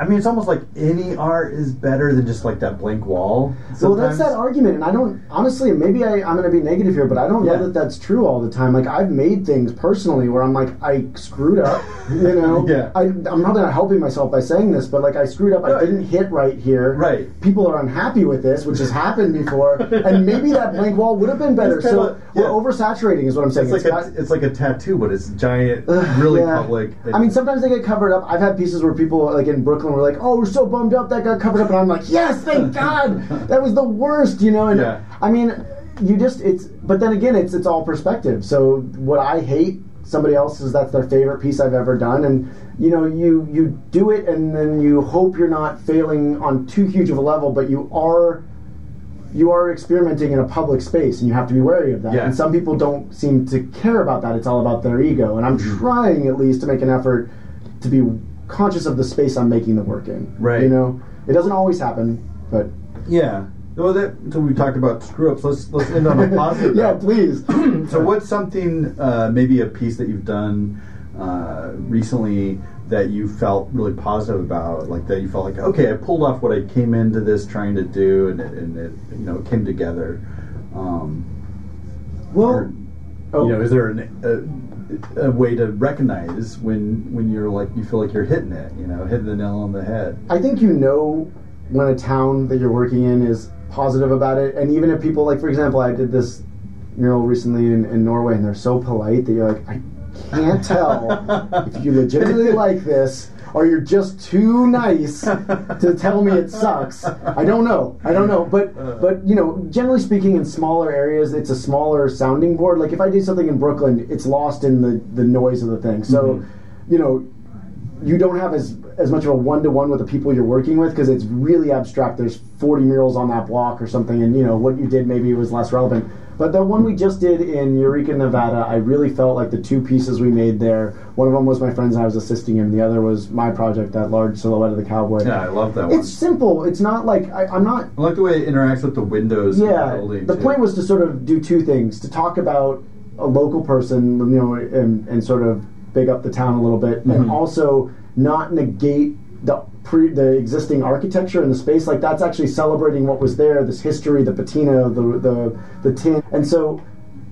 I mean, it's almost like any art is better than just like that blank wall. Sometimes. Well, that's that argument, and I don't, honestly, maybe I'm going to be negative here, but I don't know that that's true all the time. Like, I've made things personally where I'm like, I screwed up, you know? Yeah. I'm probably not helping myself by saying this, but like, I screwed up, I didn't hit right here. Right. People are unhappy with this, which has happened before, and maybe that blank wall would have been better. So we're oversaturating is what I'm saying. It's like a tattoo, but it's giant, really public. I mean, sometimes they get covered up. I've had pieces where people, like in Brooklyn, were like, oh, we're so bummed up that got covered up, and I'm like, yes, thank God, that was the worst, you know? And I mean, you just, it's, but then again, it's all perspective. So what I hate, somebody else is, that's their favorite piece I've ever done, and you know, you do it, and then you hope you're not failing on too huge of a level, but you are experimenting in a public space, and you have to be wary of that. Yeah. And some people don't seem to care about that. It's all about their ego. And I'm trying, at least, to make an effort to be conscious of the space I'm making the work in. Right. You know? It doesn't always happen, but... Yeah. Well, so we talked about screw-ups. Let's end on a positive. Yeah, please. So what's something, maybe a piece that you've done recently that you felt really positive about, like that you felt like, okay, I pulled off what I came into this trying to do, and it you know, came together. You know, is there a way to recognize when you're like, you feel like you're hitting it, you know, hitting the nail on the head? I think you know when a town that you're working in is positive about it, and even if people, like, for example, I did this mural recently in Norway, and they're so polite that you're like, I can't tell if you legitimately like this or you're just too nice to tell me it sucks. I don't know. But you know, generally speaking, in smaller areas, it's a smaller sounding board. Like if I do something in Brooklyn, it's lost in the noise of the thing. So, you know, you don't have as much of a one-to-one with the people you're working with because it's really abstract. There's 40 murals on that block or something, and you know, what you did maybe was less relevant. But the one we just did in Eureka, Nevada, I really felt like the two pieces we made there, one of them was my friend's and I was assisting him. The other was my project, that large silhouette of the cowboy. Yeah, I love that one. It's simple. It's not like, I'm not... I like the way it interacts with the windows. Yeah, the point was to sort of do two things, to talk about a local person, you know, and sort of big up the town a little bit, and also not negate the existing architecture in the space. Like, that's actually celebrating what was there, this history, the patina, the tin. And so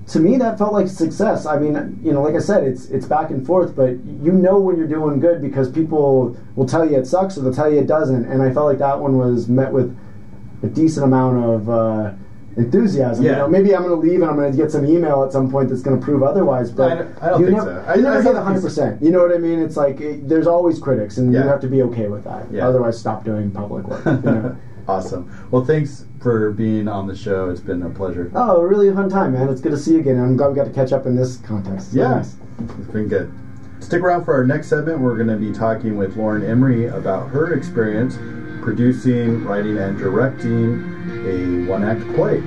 to me, that felt like success. I mean, you know, like I said, it's back and forth, but you know when you're doing good because people will tell you it sucks or they'll tell you it doesn't. And I felt like that one was met with a decent amount of enthusiasm. Yeah. You know, maybe I'm going to leave and I'm going to get some email at some point that's going to prove otherwise, but I don't think so. You never get 100%. You know what I mean? It's like there's always critics, and you have to be okay with that. Yeah. Otherwise, stop doing public work. You know? Awesome. Well, thanks for being on the show. It's been a pleasure. Oh, really a fun time, man. It's good to see you again. I'm glad we got to catch up in this context. Yes. Yeah. Nice. It's been good. Stick around for our next segment. We're going to be talking with Lauren Emery about her experience producing, writing, and directing a one-act play.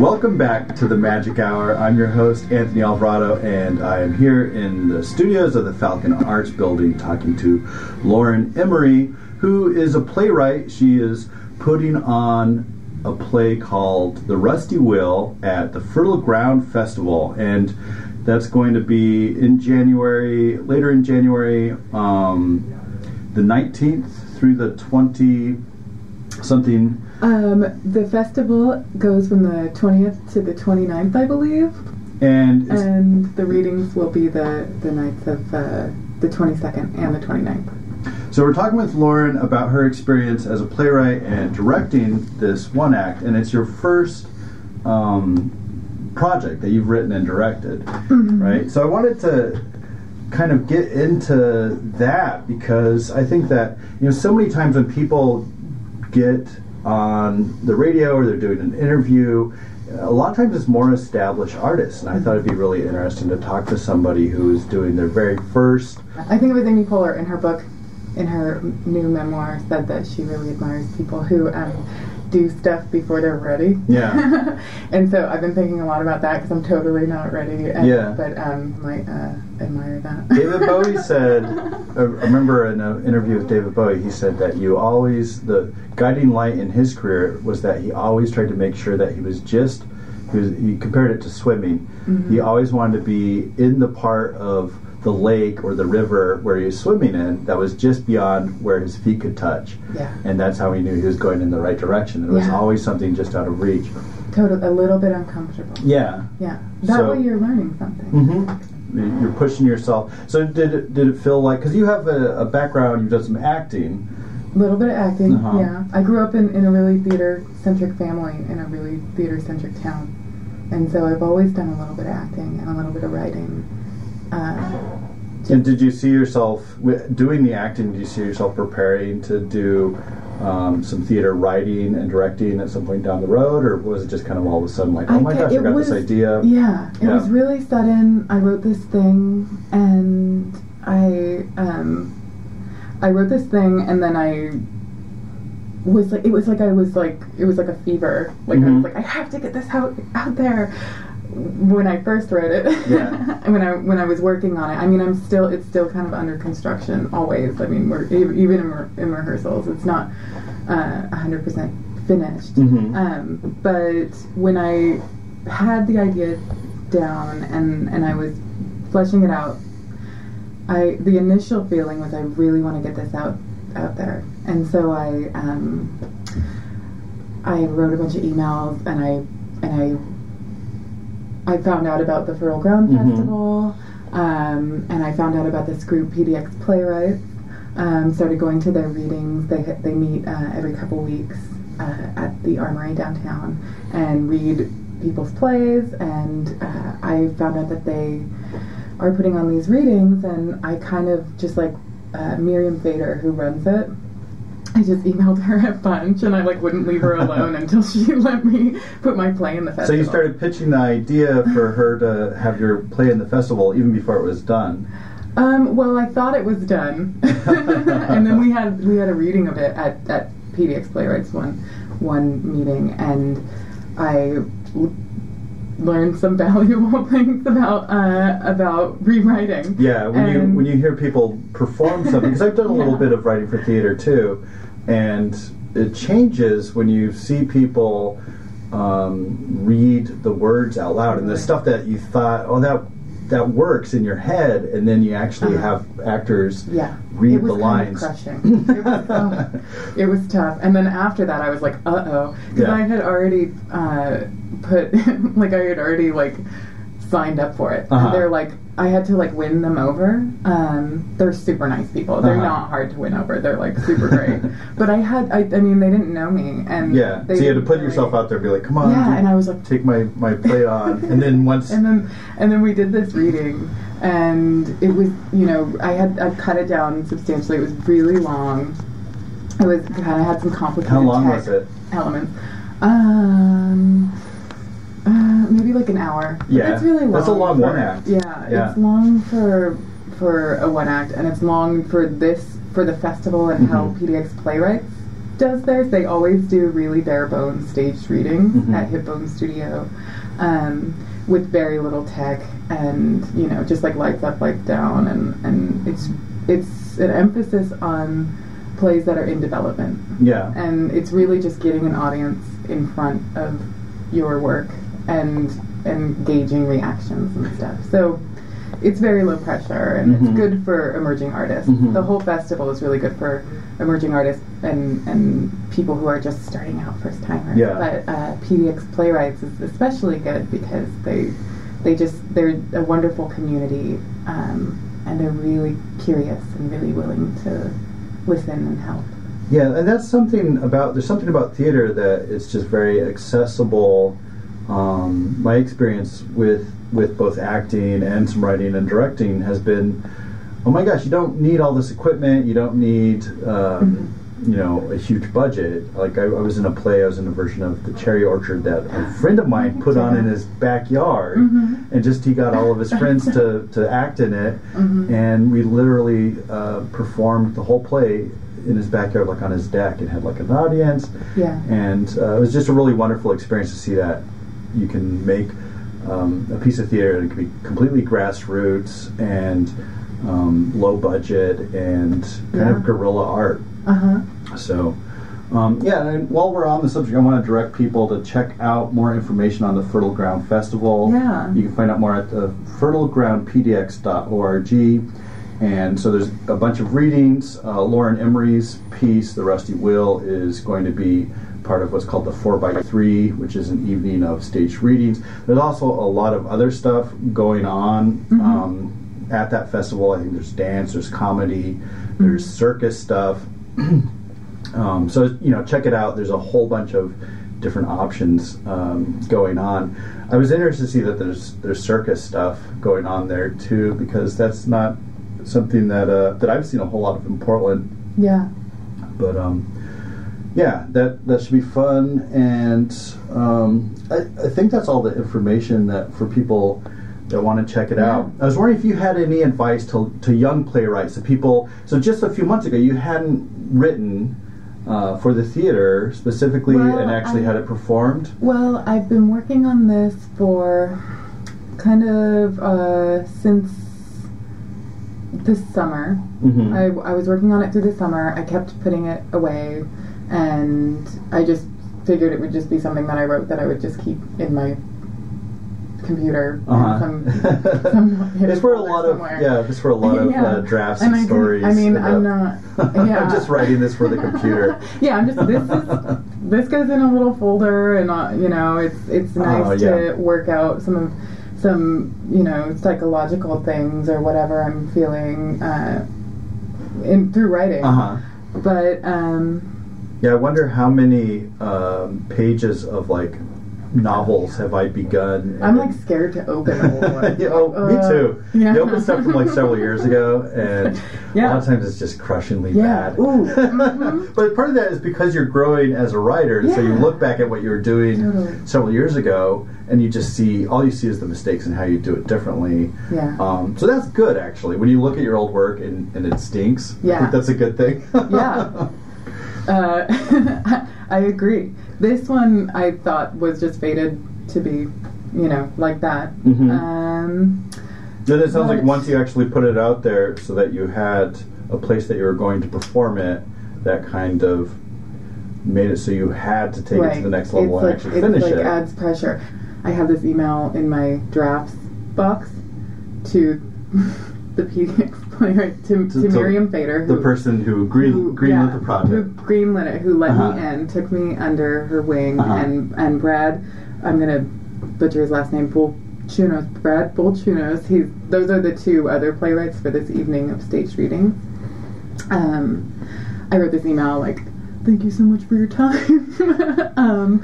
Welcome back to the Magic Hour. I'm your host, Anthony Alvarado, and I am here in the studios of the Falcon Arts Building talking to Lauren Emery, who is a playwright. She is putting on a play called The Rusty Wheel at the Fertile Ground Festival, and that's going to be in January, later in January, the 19th through the 20 something. The festival goes from the 20th to the 29th, I believe, and the readings will be the nights of the 22nd and the 29th. So we're talking with Lauren about her experience as a playwright and directing this one act, and it's your first project that you've written and directed, right? So I wanted to kind of get into that because I think that, you know, so many times when people get on the radio or they're doing an interview, a lot of times it's more established artists, and I thought it'd be really interesting to talk to somebody who's doing their very first. I think it was Amy Poehler in her book, in her new memoir, said that she really admires people who do stuff before they're ready. Yeah. And so I've been thinking a lot about that because I'm totally not ready. And, yeah. But I admire that. David Bowie said, I remember in an interview with David Bowie, he said that the guiding light in his career was that he always tried to make sure that he compared it to swimming. Mm-hmm. He always wanted to be in the part of the lake or the river where he was swimming in that was just beyond where his feet could touch. Yeah. And that's how he knew he was going in the right direction. It was always something just out of reach. Totally, a little bit uncomfortable. Yeah. Yeah. That way you're learning something. Mm-hmm. You're pushing yourself. So did it feel like, because you have a background, you've done some acting. A little bit of acting, yeah. I grew up in a really theater-centric family in a really theater-centric town. And so I've always done a little bit of acting and a little bit of writing. And did you see yourself doing the acting? Did you see yourself preparing to do some theater writing and directing at some point down the road, or was it just kind of all of a sudden like, oh my gosh, I got this idea? Yeah, it was really sudden. I wrote this thing, and I wrote this thing, and then I was like, it was like a fever. Like mm-hmm. I was like, I have to get this out there. When I first wrote it, when I was working on it, I mean, it's still kind of under construction always. I mean, we're even in rehearsals, it's not 100% finished. Mm-hmm. But when I had the idea down and I was fleshing it out, the initial feeling was I really want to get this out there, and so I wrote a bunch of emails and I found out about the Fertile Ground Festival, mm-hmm. And I found out about this group, PDX Playwrights. Started going to their readings. They meet every couple weeks at the Armory downtown and read people's plays. And I found out that they are putting on these readings, and I kind of just like Miriam Bader, who runs it. I just emailed her a bunch, and I wouldn't leave her alone until she let me put my play in the festival. So you started pitching the idea for her to have your play in the festival even before it was done. Well, I thought it was done, and then we had a reading of it at PDX Playwrights one meeting, and I learned some valuable things about rewriting. Yeah, when you hear people perform something, because I've done a little bit of writing for theater too, and it changes when you see people read the words out loud, and the stuff that you thought, that works in your head, and then you actually have actors read the lines. It was kind of crushing. It was tough. And then after that, I was like, uh-oh. Because I had already signed up for it. Uh-huh. They're like, I had to win them over. They're super nice people. They're not hard to win over. They're super great. But I mean, they didn't know me, and so you had to put yourself out there, and be like, come on, and I was like, take my play on, and then once, and then we did this reading, and it was I cut it down substantially. It was really long. It was kind of had some complicated. How long was it? Elements. Maybe an hour. Yeah, that's really long. That's a long one act. Yeah, it's long for a one act, and it's long for the festival and how PDX Playwrights does theirs. They always do really bare bones staged readings at Hip-Bone Studio, with very little tech, and just lights up, lights down, and it's an emphasis on plays that are in development. Yeah, and it's really just getting an audience in front of your work and gauging reactions and stuff. So it's very low pressure, and it's good for emerging artists. Mm-hmm. The whole festival is really good for emerging artists and people who are just starting out, first-timers. Yeah. But PDX Playwrights is especially good because they're a wonderful community, and they're really curious and really willing to listen and help. Yeah, and that's there's something about theater that it's just very accessible. My experience with both acting and some writing and directing has been, oh my gosh, you don't need all this equipment, you don't need a huge budget. I was in a play, I was in a version of The Cherry Orchard that a friend of mine put on in his backyard, and just he got all of his friends to act in it, and we literally performed the whole play in his backyard, like on his deck, and had like an audience. Yeah. And it was just a really wonderful experience to see that you can make a piece of theater that can be completely grassroots and low budget and kind of guerrilla art. So, yeah, and while we're on the subject, I want to direct people to check out more information on the Fertile Ground Festival. Yeah. You can find out more at the fertilegroundpdx.org. And so there's a bunch of readings. Lauren Emery's piece, The Rusty Wheel, is going to be part of what's called the 4x3, which is an evening of staged readings. There's also a lot of other stuff going on at that festival. I think there's dance, there's comedy, there's circus stuff. So, you know, check it out. There's a whole bunch of different options going on. I was interested to see that there's circus stuff going on there, too, because that's not something that that I've seen a whole lot of in Portland. Yeah. But, yeah, that should be fun. And I think that's all the information that for people that want to check it out. I was wondering if you had any advice to young playwrights, to people. So just a few months ago, you hadn't written for the theater specifically and actually had it performed. Well, I've been working on this for kind of since this summer. I was working on it through the summer. I kept putting it away, and I just figured it would just be something that I wrote that I would just keep in my computer. It's where a lot somewhere. Of yeah. It's for a lot of drafts and stories. I mean, I'm not. Yeah. I'm just writing this for the computer. Yeah, I'm just this goes in a little folder, and you know, it's nice to work out some you know psychological things or whatever I'm feeling through writing. But yeah, I wonder how many pages of like novels have I begun. I'm like scared to open a whole one. Me too. Yeah. You open stuff from like several years ago, and a lot of times it's just crushingly bad. Ooh. But part of that is because you're growing as a writer, so you look back at what you were doing several years ago, and you just see, all you see is the mistakes and how you do it differently. Yeah. So that's good, actually. When you look at your old work and it stinks, I think that's a good thing. I agree. This one I thought was just fated to be, you know, like that. Then it sounds like once you actually put it out there so that you had a place that you were going to perform it, that kind of made it so you had to take it to the next level and actually finish it. It adds pressure. I have this email in my drafts box to the PDX player, to Miriam Bader, the person who greenlit the project, who greenlit it, who let me in, took me under her wing, and Brad, I'm gonna butcher his last name, Bolchunos, Brad Bolchunos. Those are the two other playwrights for this evening of stage readings. I wrote this email like, thank you so much for your time. I'm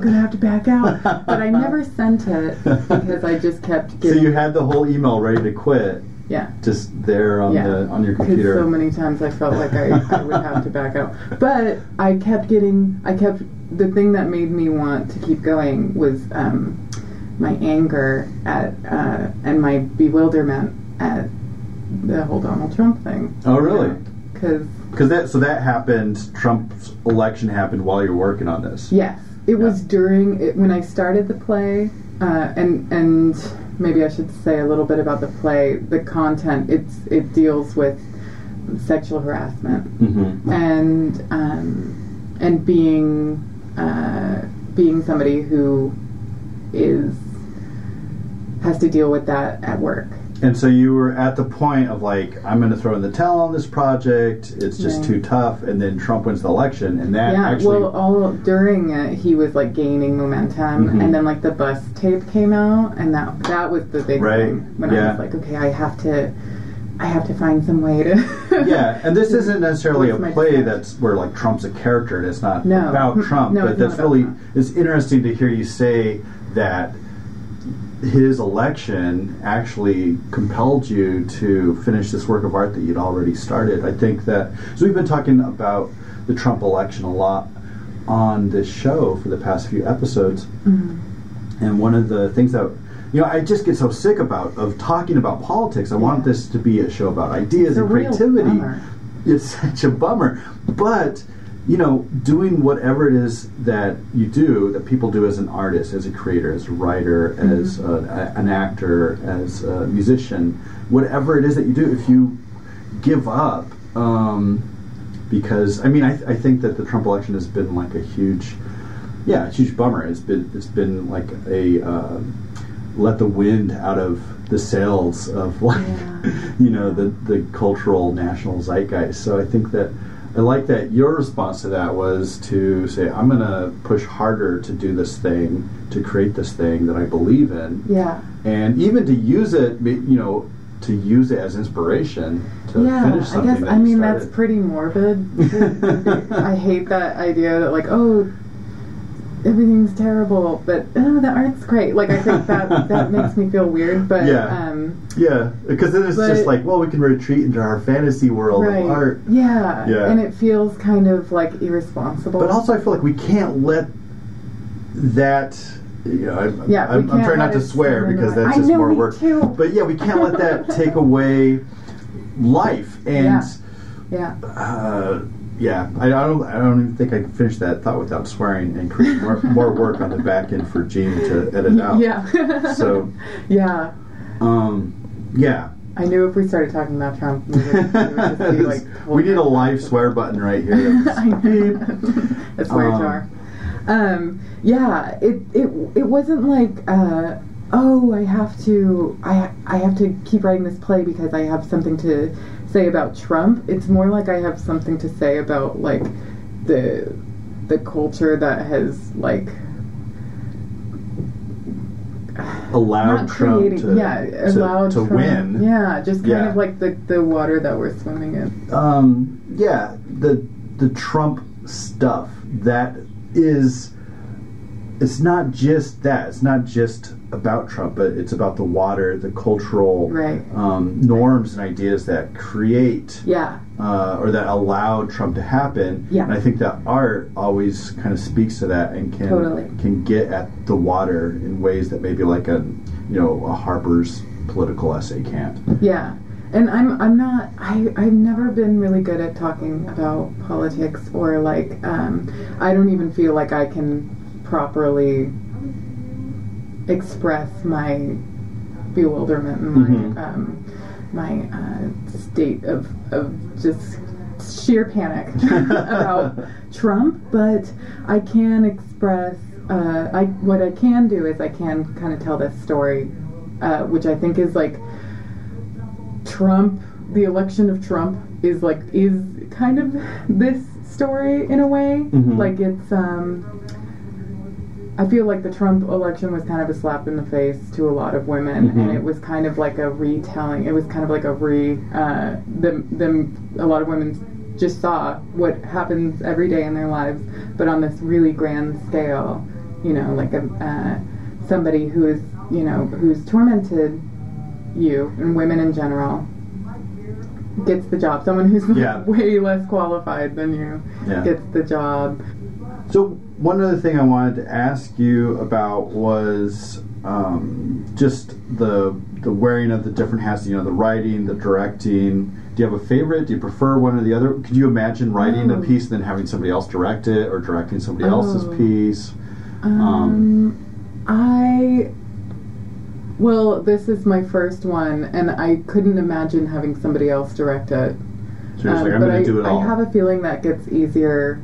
gonna have to back out, but I never sent it because I just kept getting. So you had the whole email ready to quit. Yeah. Just there on your computer. Because so many times I felt like I would have to back out, but I kept the thing that made me want to keep going was my anger at and my bewilderment at the whole Donald Trump thing. Oh really? Because that happened. Trump's election happened while you were working on this. Yes, it was during it when I started the play, and maybe I should say a little bit about the play. The content it deals with sexual harassment and being somebody who has to deal with that at work. And so you were at the point of like, I'm going to throw in the towel on this project. It's just too tough. And then Trump wins the election, and that actually. Yeah, well, during it, he was like gaining momentum, and then like the bus tape came out, and that was the big thing. When I was like, okay, I have to find some way to. Yeah, and this isn't necessarily a play that's where like Trump's a character. And it's not about Trump, but that's really it's interesting to hear you say that. His election actually compelled you to finish this work of art that you'd already started. I think that... So we've been talking about the Trump election a lot on this show for the past few episodes. And one of the things that... You know, I just get so sick of talking about politics. I want this to be a show about ideas and creativity. it's such a bummer. But, you know, doing whatever it is that you do, that people do as an artist, as a creator, as a writer, mm-hmm. as an actor, as a musician, whatever it is that you do, if you give up, because, I mean, I think that the Trump election has been like a huge, yeah, a huge bummer. It's been like a let the wind out of the sails of, like, yeah. you know, the cultural national zeitgeist. So I think that I like that your response to that was to say, I'm going to push harder to do this thing, to create this thing that I believe in. Yeah. And even to use it, you know, to use it as inspiration to finish something. Yeah, I guess, I mean, that's pretty morbid. I hate that idea that, like, oh, everything's terrible, but oh, the art's great. Like, I think that makes me feel weird, but yeah, because then it's just like, well, we can retreat into our fantasy world of art. Yeah. And it feels kind of like irresponsible. But also, I feel like we can't let that. You know, I'm trying not to swear because that's just more work. Too. But yeah, we can't let that take away life and yeah, I don't even think I can finish that thought without swearing and creating more work on the back end for Gene to edit out. Yeah. So. Yeah. Yeah. I knew if we started talking about Trump, we would just be like. We need a live swear button right here. I know. That's where you are. Yeah, it wasn't like, oh, I have to keep writing this play because I have something to say about Trump. It's more like I have something to say about, like, the culture that has, like, allowed Trump to win. Yeah, just kind of like the water that we're swimming in. Yeah, the Trump stuff, that is, it's not just that. It's not just about Trump, but it's about the water, the cultural norms and ideas that create or that allow Trump to happen. Yeah. And I think that art always kind of speaks to that and can get at the water in ways that maybe like a Harper's political essay can't. Yeah. And I've never been really good at talking about politics or, like, I don't even feel like I can properly express my bewilderment and my state of just sheer panic about Trump, but I can express, what I can do is I can kind of tell this story, which I think is, like, Trump, the election of Trump is kind of this story in a way. Mm-hmm. Like, it's, I feel like the Trump election was kind of a slap in the face to a lot of women, mm-hmm. and it was kind of like a retelling. It was kind of like a lot of women just saw what happens every day in their lives, but on this really grand scale, you know, like somebody who is, you know, who's tormented you and women in general gets the job. Someone who's way less qualified than you gets the job. So one other thing I wanted to ask you about was just the wearing of the different hats. You know, the writing, the directing. Do you have a favorite? Do you prefer one or the other? Could you imagine writing a piece and then having somebody else direct it, or directing somebody else's piece? Well, this is my first one, and I couldn't imagine having somebody else direct it. So like, I'm going to do it all. I have a feeling that gets easier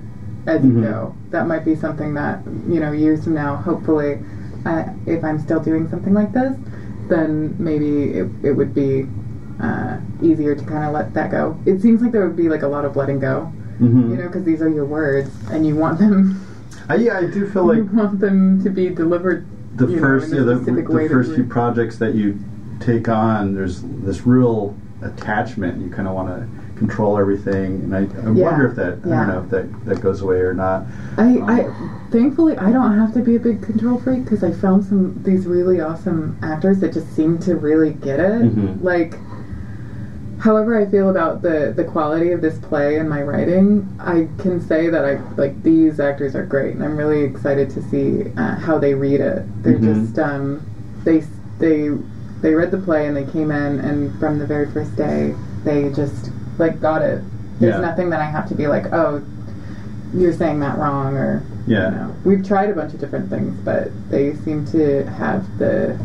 as you go. That might be something that, you know, years from now, hopefully, if I'm still doing something like this, then maybe it would be easier to kind of let that go. It seems like there would be, like, a lot of letting go, you know, because these are your words, and you want them... yeah, I do feel like... You want them to be delivered... The first few projects that you take on, there's this real attachment. You kind of want to control everything, and I wonder if that I don't know if that goes away or not. I thankfully I don't have to be a big control freak because I found these really awesome actors that just seem to really get it. Mm-hmm. Like, however I feel about the quality of this play and my writing, I can say that these actors are great, and I'm really excited to see how they read it. They're just they read the play and they came in, and from the very first day they just got it. There's nothing that I have to be like, oh, you're saying that wrong, or you know. We've tried a bunch of different things, but they seem to have the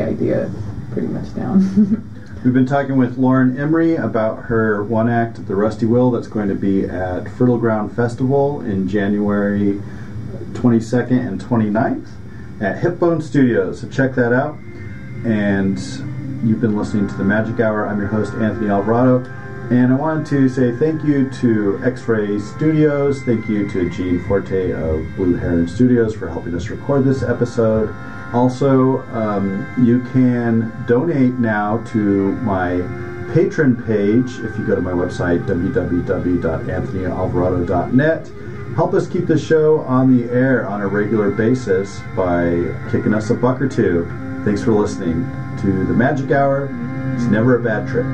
idea pretty much down. We've been talking with Lauren Emery about her one act, The Rusty Wheel, that's going to be at Fertile Ground Festival in January 22nd and 29th at Hip-Bone Studio. So check that out. And you've been listening to The Magic Hour. I'm your host, Anthony Alvarado. And I wanted to say thank you to X-Ray Studios. Thank you to Gene Forte of Blue Heron Studios for helping us record this episode. Also, you can donate now to my Patreon page if you go to my website, www.anthonyalvarado.net. Help us keep the show on the air on a regular basis by kicking us a buck or two. Thanks for listening to The Magic Hour. It's never a bad trip.